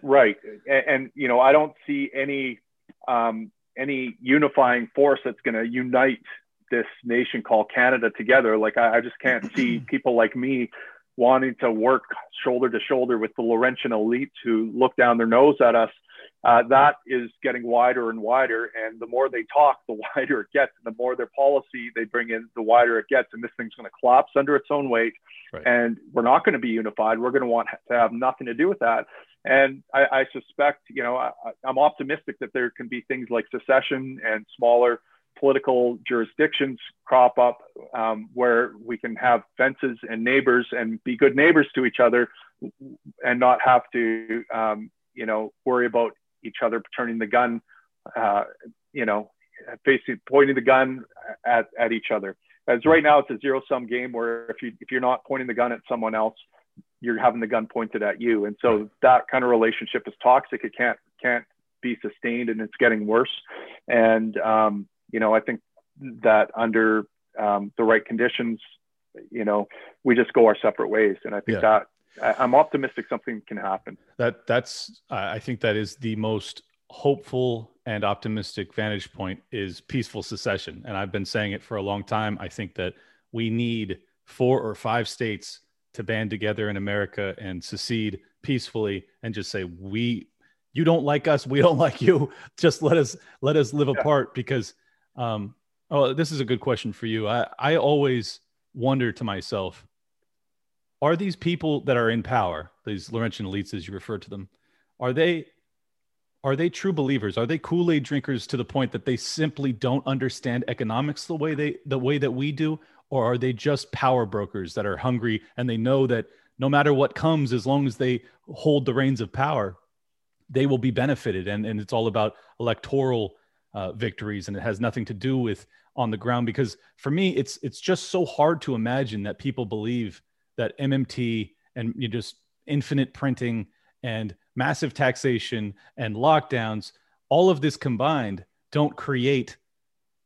Right. And, and, you know, I don't see any, um, any unifying force that's going to unite this nation called Canada together. Like, I, I just can't see people like me wanting to work shoulder to shoulder with the Laurentian elites who look down their nose at us. Uh, that is getting wider and wider. And the more they talk, the wider it gets. And the more their policy they bring in, the wider it gets. And this thing's going to collapse under its own weight. Right. And we're not going to be unified. We're going to want to have nothing to do with that. And I, I suspect, you know, I, I'm optimistic that there can be things like secession and smaller political jurisdictions crop up um, where we can have fences and neighbors and be good neighbors to each other and not have to, um, you know, worry about each other turning the gun, uh, you know, facing, pointing the gun at, at each other. As right now, it's a zero sum game where if you, if you're not pointing the gun at someone else, you're having the gun pointed at you. And so that kind of relationship is toxic. It can't, can't be sustained, and it's getting worse. And, um, You know, I think that under um, the right conditions, you know, we just go our separate ways. And I think yeah. that I, I'm optimistic something can happen. That that's I think that is the most hopeful and optimistic vantage point, is peaceful secession. And I've been saying it for a long time. I think that we need four or five states to band together in America and secede peacefully and just say, we you don't like us. We don't like you. Just let us let us live yeah. apart because. Um, oh, this is a good question for you. I, I always wonder to myself, are these people that are in power, these Laurentian elites, as you refer to them, are they, are they true believers? Are they Kool-Aid drinkers to the point that they simply don't understand economics the way they, the way that we do? Or are they just power brokers that are hungry and they know that no matter what comes, as long as they hold the reins of power, they will be benefited. And, and it's all about electoral Uh, victories, and it has nothing to do with on the ground. Because for me, it's it's just so hard to imagine that people believe that M M T and you know, just infinite printing and massive taxation and lockdowns, all of this combined, don't create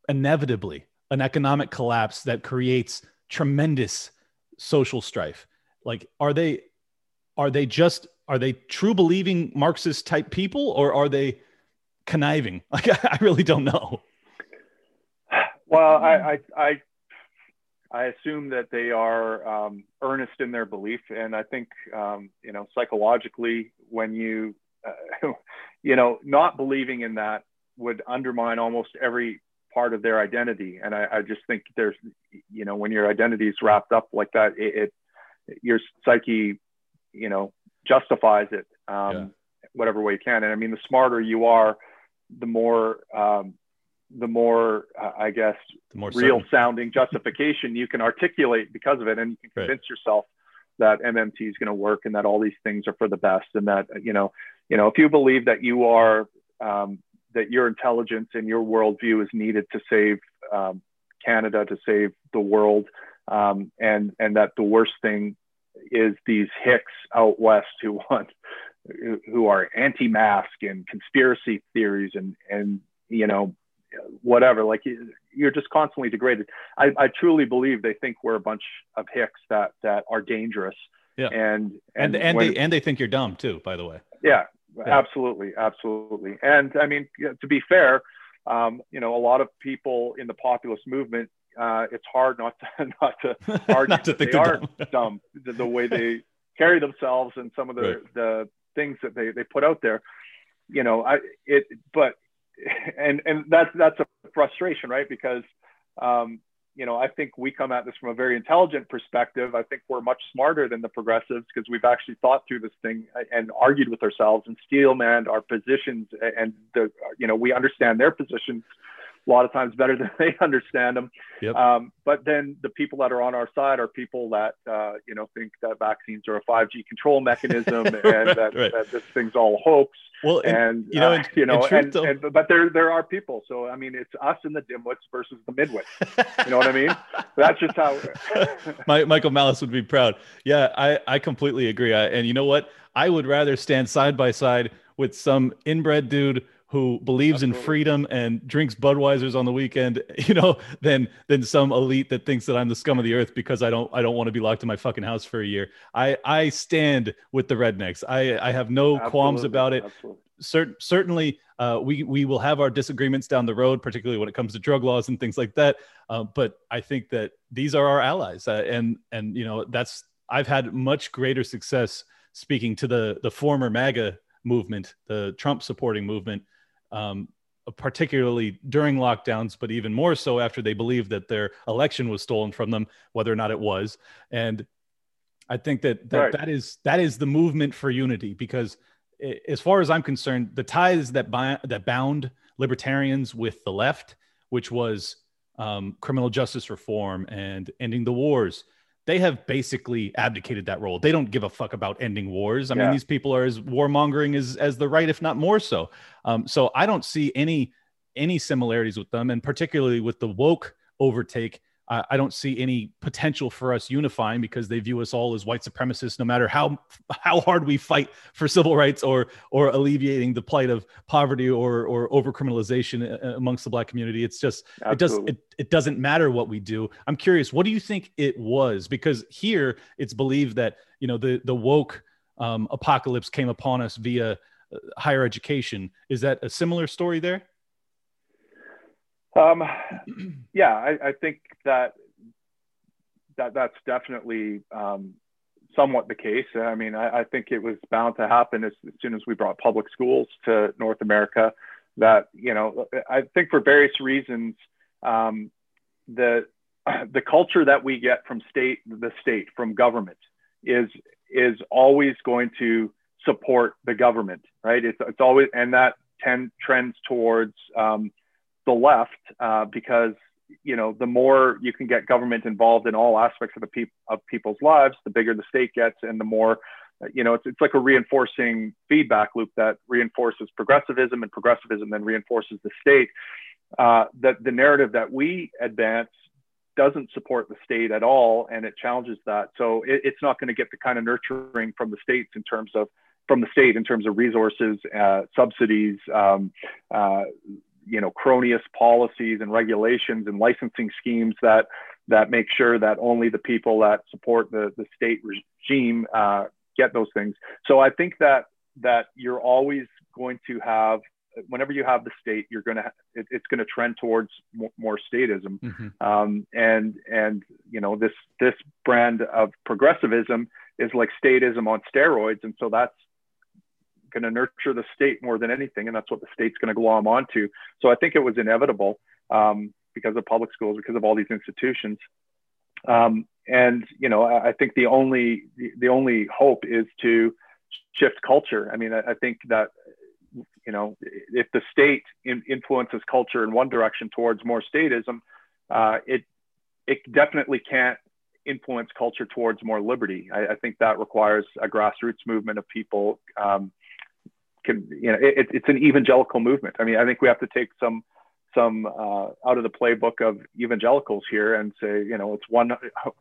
inevitably an economic collapse that creates tremendous social strife. Like, are they are they just are they true believing Marxist type people, or are they conniving? Like, I really don't know. Well, I, I, I, I assume that they are um, earnest in their belief. And I think, um, you know, psychologically, when you, uh, you know, not believing in that would undermine almost every part of their identity. And I, I just think there's, you know, when your identity is wrapped up like that, it, it your psyche, you know, justifies it, um, yeah. whatever way you can. And I mean, the smarter you are, the more, um, the more, uh, I guess, the more real certain. sounding justification you can articulate because of it. And you can convince right. yourself that M M T is going to work and that all these things are for the best. And that, you know, you know, if you believe that you are, um, that your intelligence and your worldview is needed to save um, Canada, to save the world, um, and and that the worst thing is these hicks out west who want, who are anti-mask and conspiracy theories and and you know whatever. Like you're just constantly degraded. I, I truly believe they think we're a bunch of hicks that that are dangerous. Yeah, and and and, and when, they and they think you're dumb too. By the way. Yeah, yeah, absolutely, absolutely. And I mean, to be fair, um, you know, a lot of people in the populist movement, uh, it's hard not to not to argue not to think they are dumb, dumb the, the way they carry themselves and some of the, right. the things that they, they put out there, you know, I, it, but, and, and that's, that's a frustration, right? Because, um, you know, I think we come at this from a very intelligent perspective. I think we're much smarter than the progressives because we've actually thought through this thing and argued with ourselves and steelmanned our positions. And, the, you know, we understand their positions a lot of times better than they understand them. Yep. Um, but then the people that are on our side are people that, uh, you know, think that vaccines are a five G control mechanism and right, that, right. that this thing's all hoax. Well, and, and you know, uh, and, you know, and, and, and, but there, there are people. So, I mean, it's us and the dimwits versus the midwits. You know what I mean? That's just how My, Michael Malice would be proud. Yeah, I, I completely agree. I, and you know what? I would rather stand side by side with some inbred dude who believes Absolutely. in freedom and drinks Budweiser's on the weekend, you know, than than some elite that thinks that I'm the scum of the earth because I don't I don't want to be locked in my fucking house for a year. I, I stand with the rednecks. I, I have no Absolutely. qualms about it. Cert- certainly, uh, we we will have our disagreements down the road, particularly when it comes to drug laws and things like that. Uh, but I think that these are our allies, uh, and and you know that's I've had much greater success speaking to the the former MAGA movement, the Trump supporting movement. Um, particularly during lockdowns, but even more so after they believed that their election was stolen from them, whether or not it was. And I think that that, right. that is that is the movement for unity, because as far as I'm concerned, the ties that bi- that bound libertarians with the left, which was um, criminal justice reform and ending the wars, they have basically abdicated that role. They don't give a fuck about ending wars. I yeah. mean, these people are as warmongering as, as the right, if not more so. Um, so I don't see any any similarities with them, and particularly with the woke overtake, uh, I don't see any potential for us unifying because they view us all as white supremacists, no matter how how hard we fight for civil rights or or alleviating the plight of poverty or or overcriminalization amongst the black community. It's just Absolutely. it does it, it doesn't matter what we do. I'm curious, what do you think it was? Because here it's believed that you know the the woke um, apocalypse came upon us via higher education. Is that a similar story there? Um, yeah, I, I think that, that that's definitely um, somewhat the case. I mean, I, I think it was bound to happen as, as soon as we brought public schools to North America that, you know, I think for various reasons, um, the, the culture that we get from state, the state, from government is, is always going to support the government, right? It's, it's always, and that tend, trends towards, um, the left, uh, because, you know, the more you can get government involved in all aspects of the peop- of people's lives, the bigger the state gets and the more, you know, it's, it's like a reinforcing feedback loop that reinforces progressivism and progressivism then reinforces the state, uh, that the narrative that we advance doesn't support the state at all. And it challenges that. So it, it's not going to get the kind of nurturing from the states in terms of, from the state in terms of resources, uh, subsidies, um, uh, you know, cronyist policies and regulations and licensing schemes that that make sure that only the people that support the, the state regime uh, get those things. So I think that that you're always going to have, whenever you have the state, you're going to, it, it's going to trend towards more, more statism. Mm-hmm. Um, and, and, you know, this, this brand of progressivism is like statism on steroids. And so that's going to nurture the state more than anything. And that's what the state's going to glom onto. So I think it was inevitable um, because of public schools, because of all these institutions. Um, and, you know, I, I think the only, the, the only hope is to shift culture. I mean, I, I think that, you know, if the state in, influences culture in one direction towards more statism, uh, it, it definitely can't influence culture towards more liberty. I, I think that requires a grassroots movement of people, um, Can, you know, it, it's an evangelical movement. I mean, I think we have to take some some uh, out of the playbook of evangelicals here and say, you know, it's one,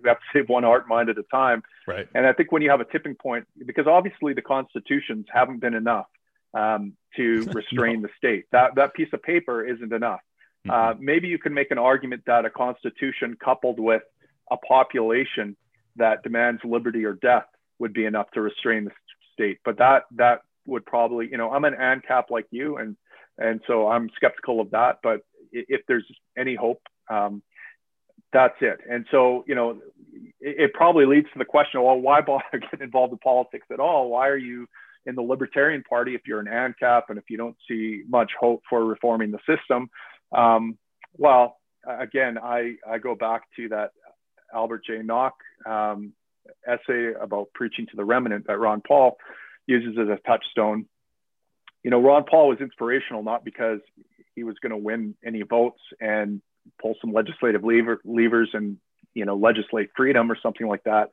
we have to save one heart mind at a time. Right. And I think when you have a tipping point, because obviously the constitutions haven't been enough um, to restrain no. the state. That, that piece of paper isn't enough. Mm-hmm. Uh, maybe you can make an argument that a constitution coupled with a population that demands liberty or death would be enough to restrain the state. But that, that would probably, you know, I'm an ANCAP like you, and And so I'm skeptical of that, but if there's any hope, um, that's it. And so, you know, it, it probably leads to the question of, well, why bother getting involved in politics at all? Why are you in the Libertarian Party if you're an ANCAP and if you don't see much hope for reforming the system? Um, well, again, I, I go back to that Albert J. Nock um, essay about preaching to the remnant that Ron Paul uses as a touchstone. You know, Ron Paul was inspirational, not because he was going to win any votes and pull some legislative lever, levers and, you know, legislate freedom or something like that.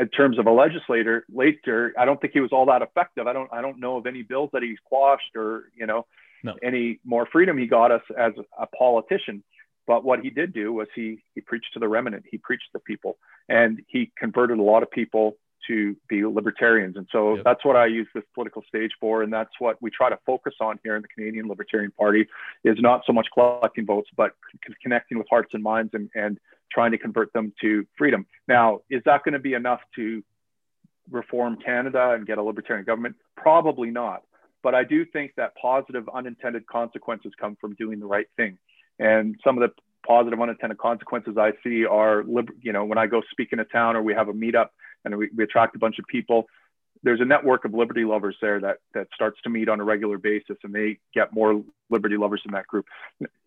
In terms of a legislator later, I don't think he was all that effective. I don't, I don't know of any bills that he's quashed or, you know, no. any more freedom he got us as a politician. But what he did do was he, he preached to the remnant. He preached to people, and he converted a lot of people to be libertarians. And so yep. that's what I use this political stage for. And that's what we try to focus on here in the Canadian Libertarian Party, is not so much collecting votes, but c- connecting with hearts and minds and, and trying to convert them to freedom. Now, is that going to be enough to reform Canada and get a libertarian government? Probably not. But I do think that positive unintended consequences come from doing the right thing. And some of the positive unintended consequences I see are, you know, when I go speak in a town or we have a meetup, and we, we attract a bunch of people, there's a network of liberty lovers there that, that starts to meet on a regular basis, and they get more liberty lovers in that group.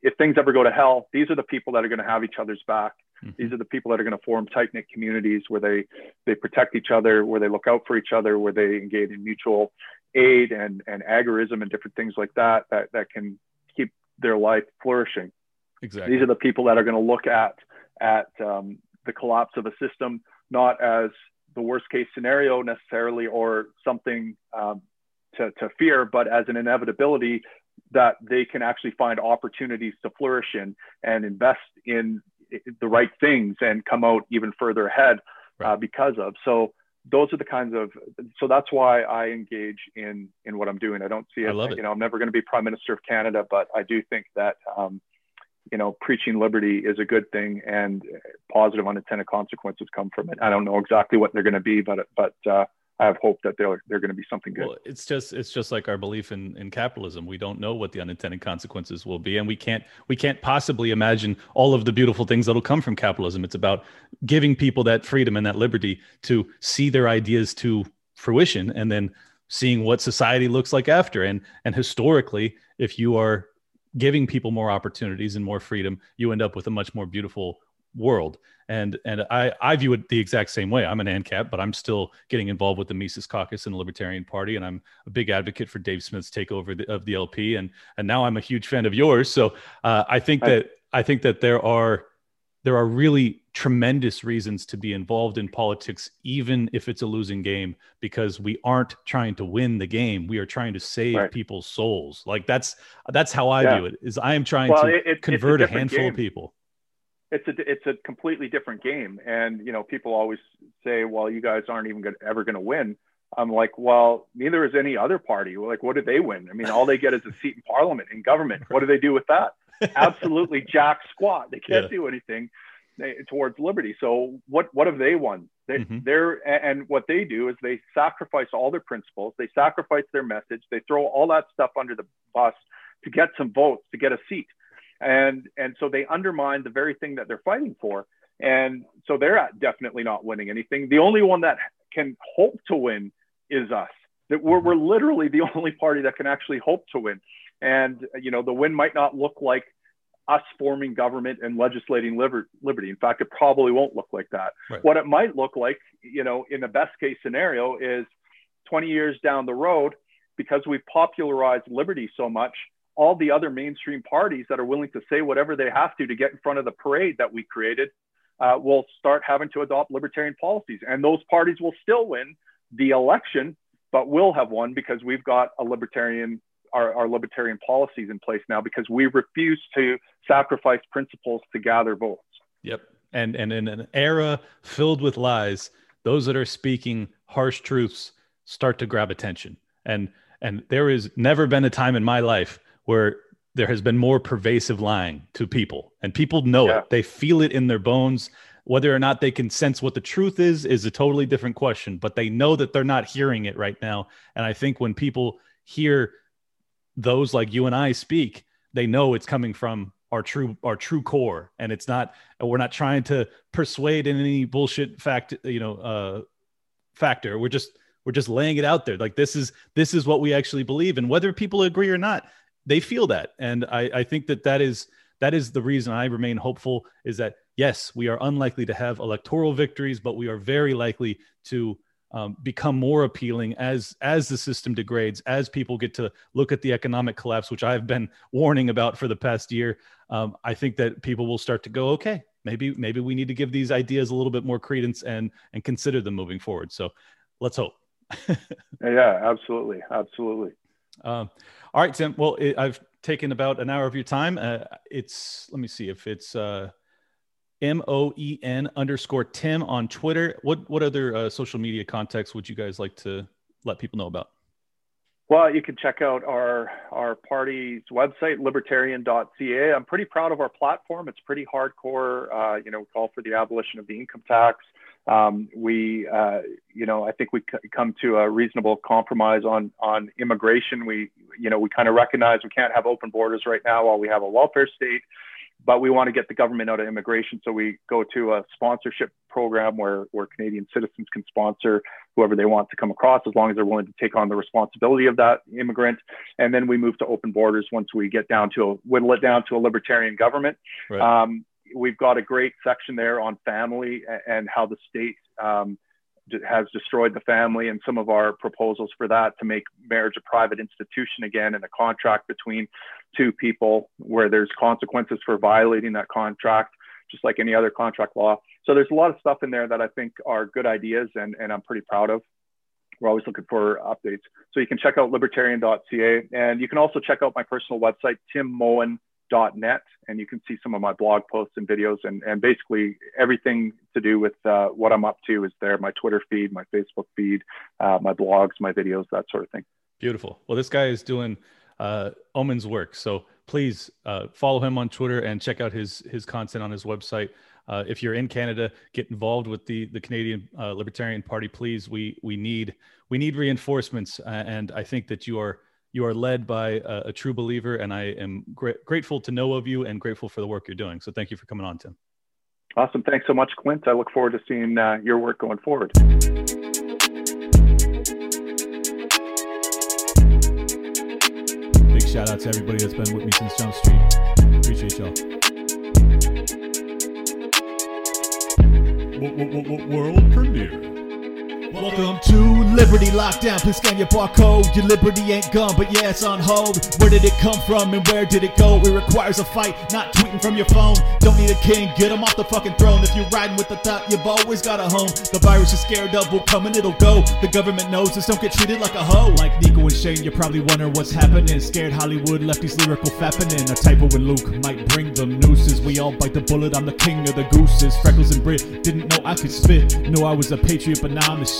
If things ever go to hell, these are the people that are going to have each other's back. Mm-hmm. These are the people that are going to form tight-knit communities where they, they protect each other, where they look out for each other, where they engage in mutual aid and, and agorism and different things like that, that, that can keep their life flourishing. Exactly. These are the people that are going to look at, at um, the collapse of a system, not as the worst case scenario necessarily, or something um, to, to fear, but as an inevitability that they can actually find opportunities to flourish in and invest in the right things and come out even further ahead right. uh, because of. So those are the kinds of, so that's why I engage in, in what I'm doing. I don't see it, I love it. You know, I'm never going to be Prime Minister of Canada, but I do think that, um, you know, preaching liberty is a good thing, and positive unintended consequences come from it. I don't know exactly what they're going to be, but but uh, I have hope that they're they're going to be something good. Well, it's just it's just like our belief in, in capitalism. We don't know what the unintended consequences will be, and we can't we can't possibly imagine all of the beautiful things that'll come from capitalism. It's about giving people that freedom and that liberty to see their ideas to fruition, and then seeing what society looks like after. And and historically, if you are giving people more opportunities and more freedom, you end up with a much more beautiful world. And and I, I view it the exact same way. I'm an ANCAP, but I'm still getting involved with the Mises Caucus and the Libertarian Party. And I'm a big advocate for Dave Smith's takeover the, of the L P. And and now I'm a huge fan of yours. So uh, I think that I think that there are there are really tremendous reasons to be involved in politics, even if it's a losing game, because we aren't trying to win the game. We are trying to save right. people's souls. Like that's, that's how I yeah. view it, is I am trying well, to it, convert a, a handful game. of people. It's a, it's a completely different game. And, you know, people always say, well, you guys aren't even gonna, ever going to win. I'm like, well, neither is any other party. We're like, what do they win? I mean, all they get is a seat in parliament, in government. What do they do with that? Absolutely jack squat. They can't yeah. do anything towards liberty. So what what have they won? They, mm-hmm. They're and what they do is they sacrifice all their principles. They sacrifice their message. They throw all that stuff under the bus to get some votes, to get a seat, and and so they undermine the very thing that they're fighting for. And so they're definitely not winning anything. The only one that can hope to win is us. That we're we're literally the only party that can actually hope to win. And, you know, the win might not look like us forming government and legislating liberty. In fact, it probably won't look like that. Right. What it might look like, you know, in the best case scenario is twenty years down the road, because we've popularized liberty so much, all the other mainstream parties that are willing to say whatever they have to to get in front of the parade that we created uh, will start having to adopt libertarian policies. And those parties will still win the election, but will have won because we've got a libertarian our, our libertarian policies in place now because we refuse to sacrifice principles to gather votes. Yep. And, and in an era filled with lies, those that are speaking harsh truths start to grab attention. And, and there has never been a time in my life where there has been more pervasive lying to people, and people know yeah. it. They feel it in their bones. Whether or not they can sense what the truth is, is a totally different question, but they know that they're not hearing it right now. And I think when people hear those like you and I speak, they know it's coming from our true, our true core. And it's not, we're not trying to persuade in any bullshit fact, you know, uh, factor. We're just, we're just laying it out there. Like this is, this is what we actually believe. And whether people agree or not, they feel that. And I, I think that that is, that is the reason I remain hopeful is that, yes, we are unlikely to have electoral victories, but we are very likely to um, become more appealing as as the system degrades, as people get to look at the economic collapse, which I've been warning about for the past year. Um, I think that people will start to go, okay, maybe maybe we need to give these ideas a little bit more credence and and consider them moving forward. So let's hope. Yeah, absolutely. Absolutely. Um, all right, Tim. Well, it, I've taken about an hour of your time. Uh, it's, let me see if it's uh, M O E N underscore Tim on Twitter. What, what other uh, social media contacts would you guys like to let people know about? Well, you can check out our, our party's website, libertarian dot c a. I'm pretty proud of our platform. It's pretty hardcore. Uh, you know, we call for the abolition of the income tax. Um, we, uh, you know, I think we c- come to a reasonable compromise on, on immigration. We, you know, we kind of recognize we can't have open borders right now while we have a welfare state, but we want to get the government out of immigration. So we go to a sponsorship program where, where Canadian citizens can sponsor whoever they want to come across, as long as they're willing to take on the responsibility of that immigrant. And then we move to open borders once we get down to a, whittle it down to a libertarian government. Right. Um, We've got a great section there on family and how the state um, has destroyed the family, and some of our proposals for that to make marriage a private institution again, and a contract between two people where there's consequences for violating that contract, just like any other contract law. So there's a lot of stuff in there that I think are good ideas, and, and I'm pretty proud of. We're always looking for updates. So you can check out libertarian dot c a, and you can also check out my personal website, tim moen dot net, and you can see some of my blog posts and videos, and, and basically everything to do with uh, what I'm up to is there. My Twitter feed, my Facebook feed, uh, my blogs, my videos, that sort of thing. Beautiful. Well, this guy is doing uh, Omen's work, so please uh, follow him on Twitter and check out his his content on his website. Uh, if you're in Canada, get involved with the the Canadian uh, Libertarian Party, please. We we need we need reinforcements, uh, and I think that you are. You are led by a, a true believer, and I am gra- grateful to know of you and grateful for the work you're doing. So thank you for coming on, Tim. Awesome. Thanks so much, Clint. I look forward to seeing uh, your work going forward. Big shout out to everybody that's been with me since Jump Street. Appreciate y'all. World premiere. Welcome to Liberty Lockdown. Please scan your barcode. Your liberty ain't gone, but yeah, it's on hold. Where did it come from and where did it go? It requires a fight, not tweeting from your phone. Don't need a king, get him off the fucking throne. If you're riding with the thought, you've always got a home. The virus you're scared of will come and it'll go. The government knows this, don't get treated like a hoe. Like Nico and Shane, you're probably wondering what's happening. Scared Hollywood, lefties lyrical fapping in. A typo in Luke might bring them nooses. We all bite the bullet, I'm the king of the gooses. Freckles and Brit, didn't know I could spit. Knew I was a patriot, but now I'm a shit.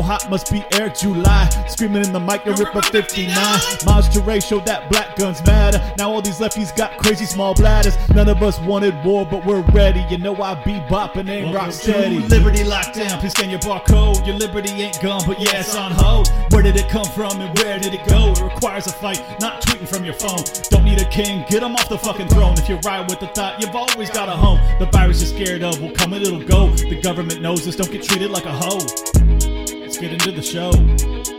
hot, must be Eric July. Screaming in the mic, you rip up fifty-nine. Miles Ture showed that black guns matter. Now all these lefties got crazy small bladders. None of us wanted war, but we're ready. You know I be bopping, ain't rock steady. Liberty lockdown, please scan your barcode. Your liberty ain't gone, but yeah, it's on hold. Where did it come from and where did it go? It requires a fight, not tweeting from your phone. Don't need a king, get him off the fucking throne. If you're right with the thought, you've always got a home. The virus you're scared of will come and it'll go. The government knows this, don't get treated like a hoe. Let's get into the show.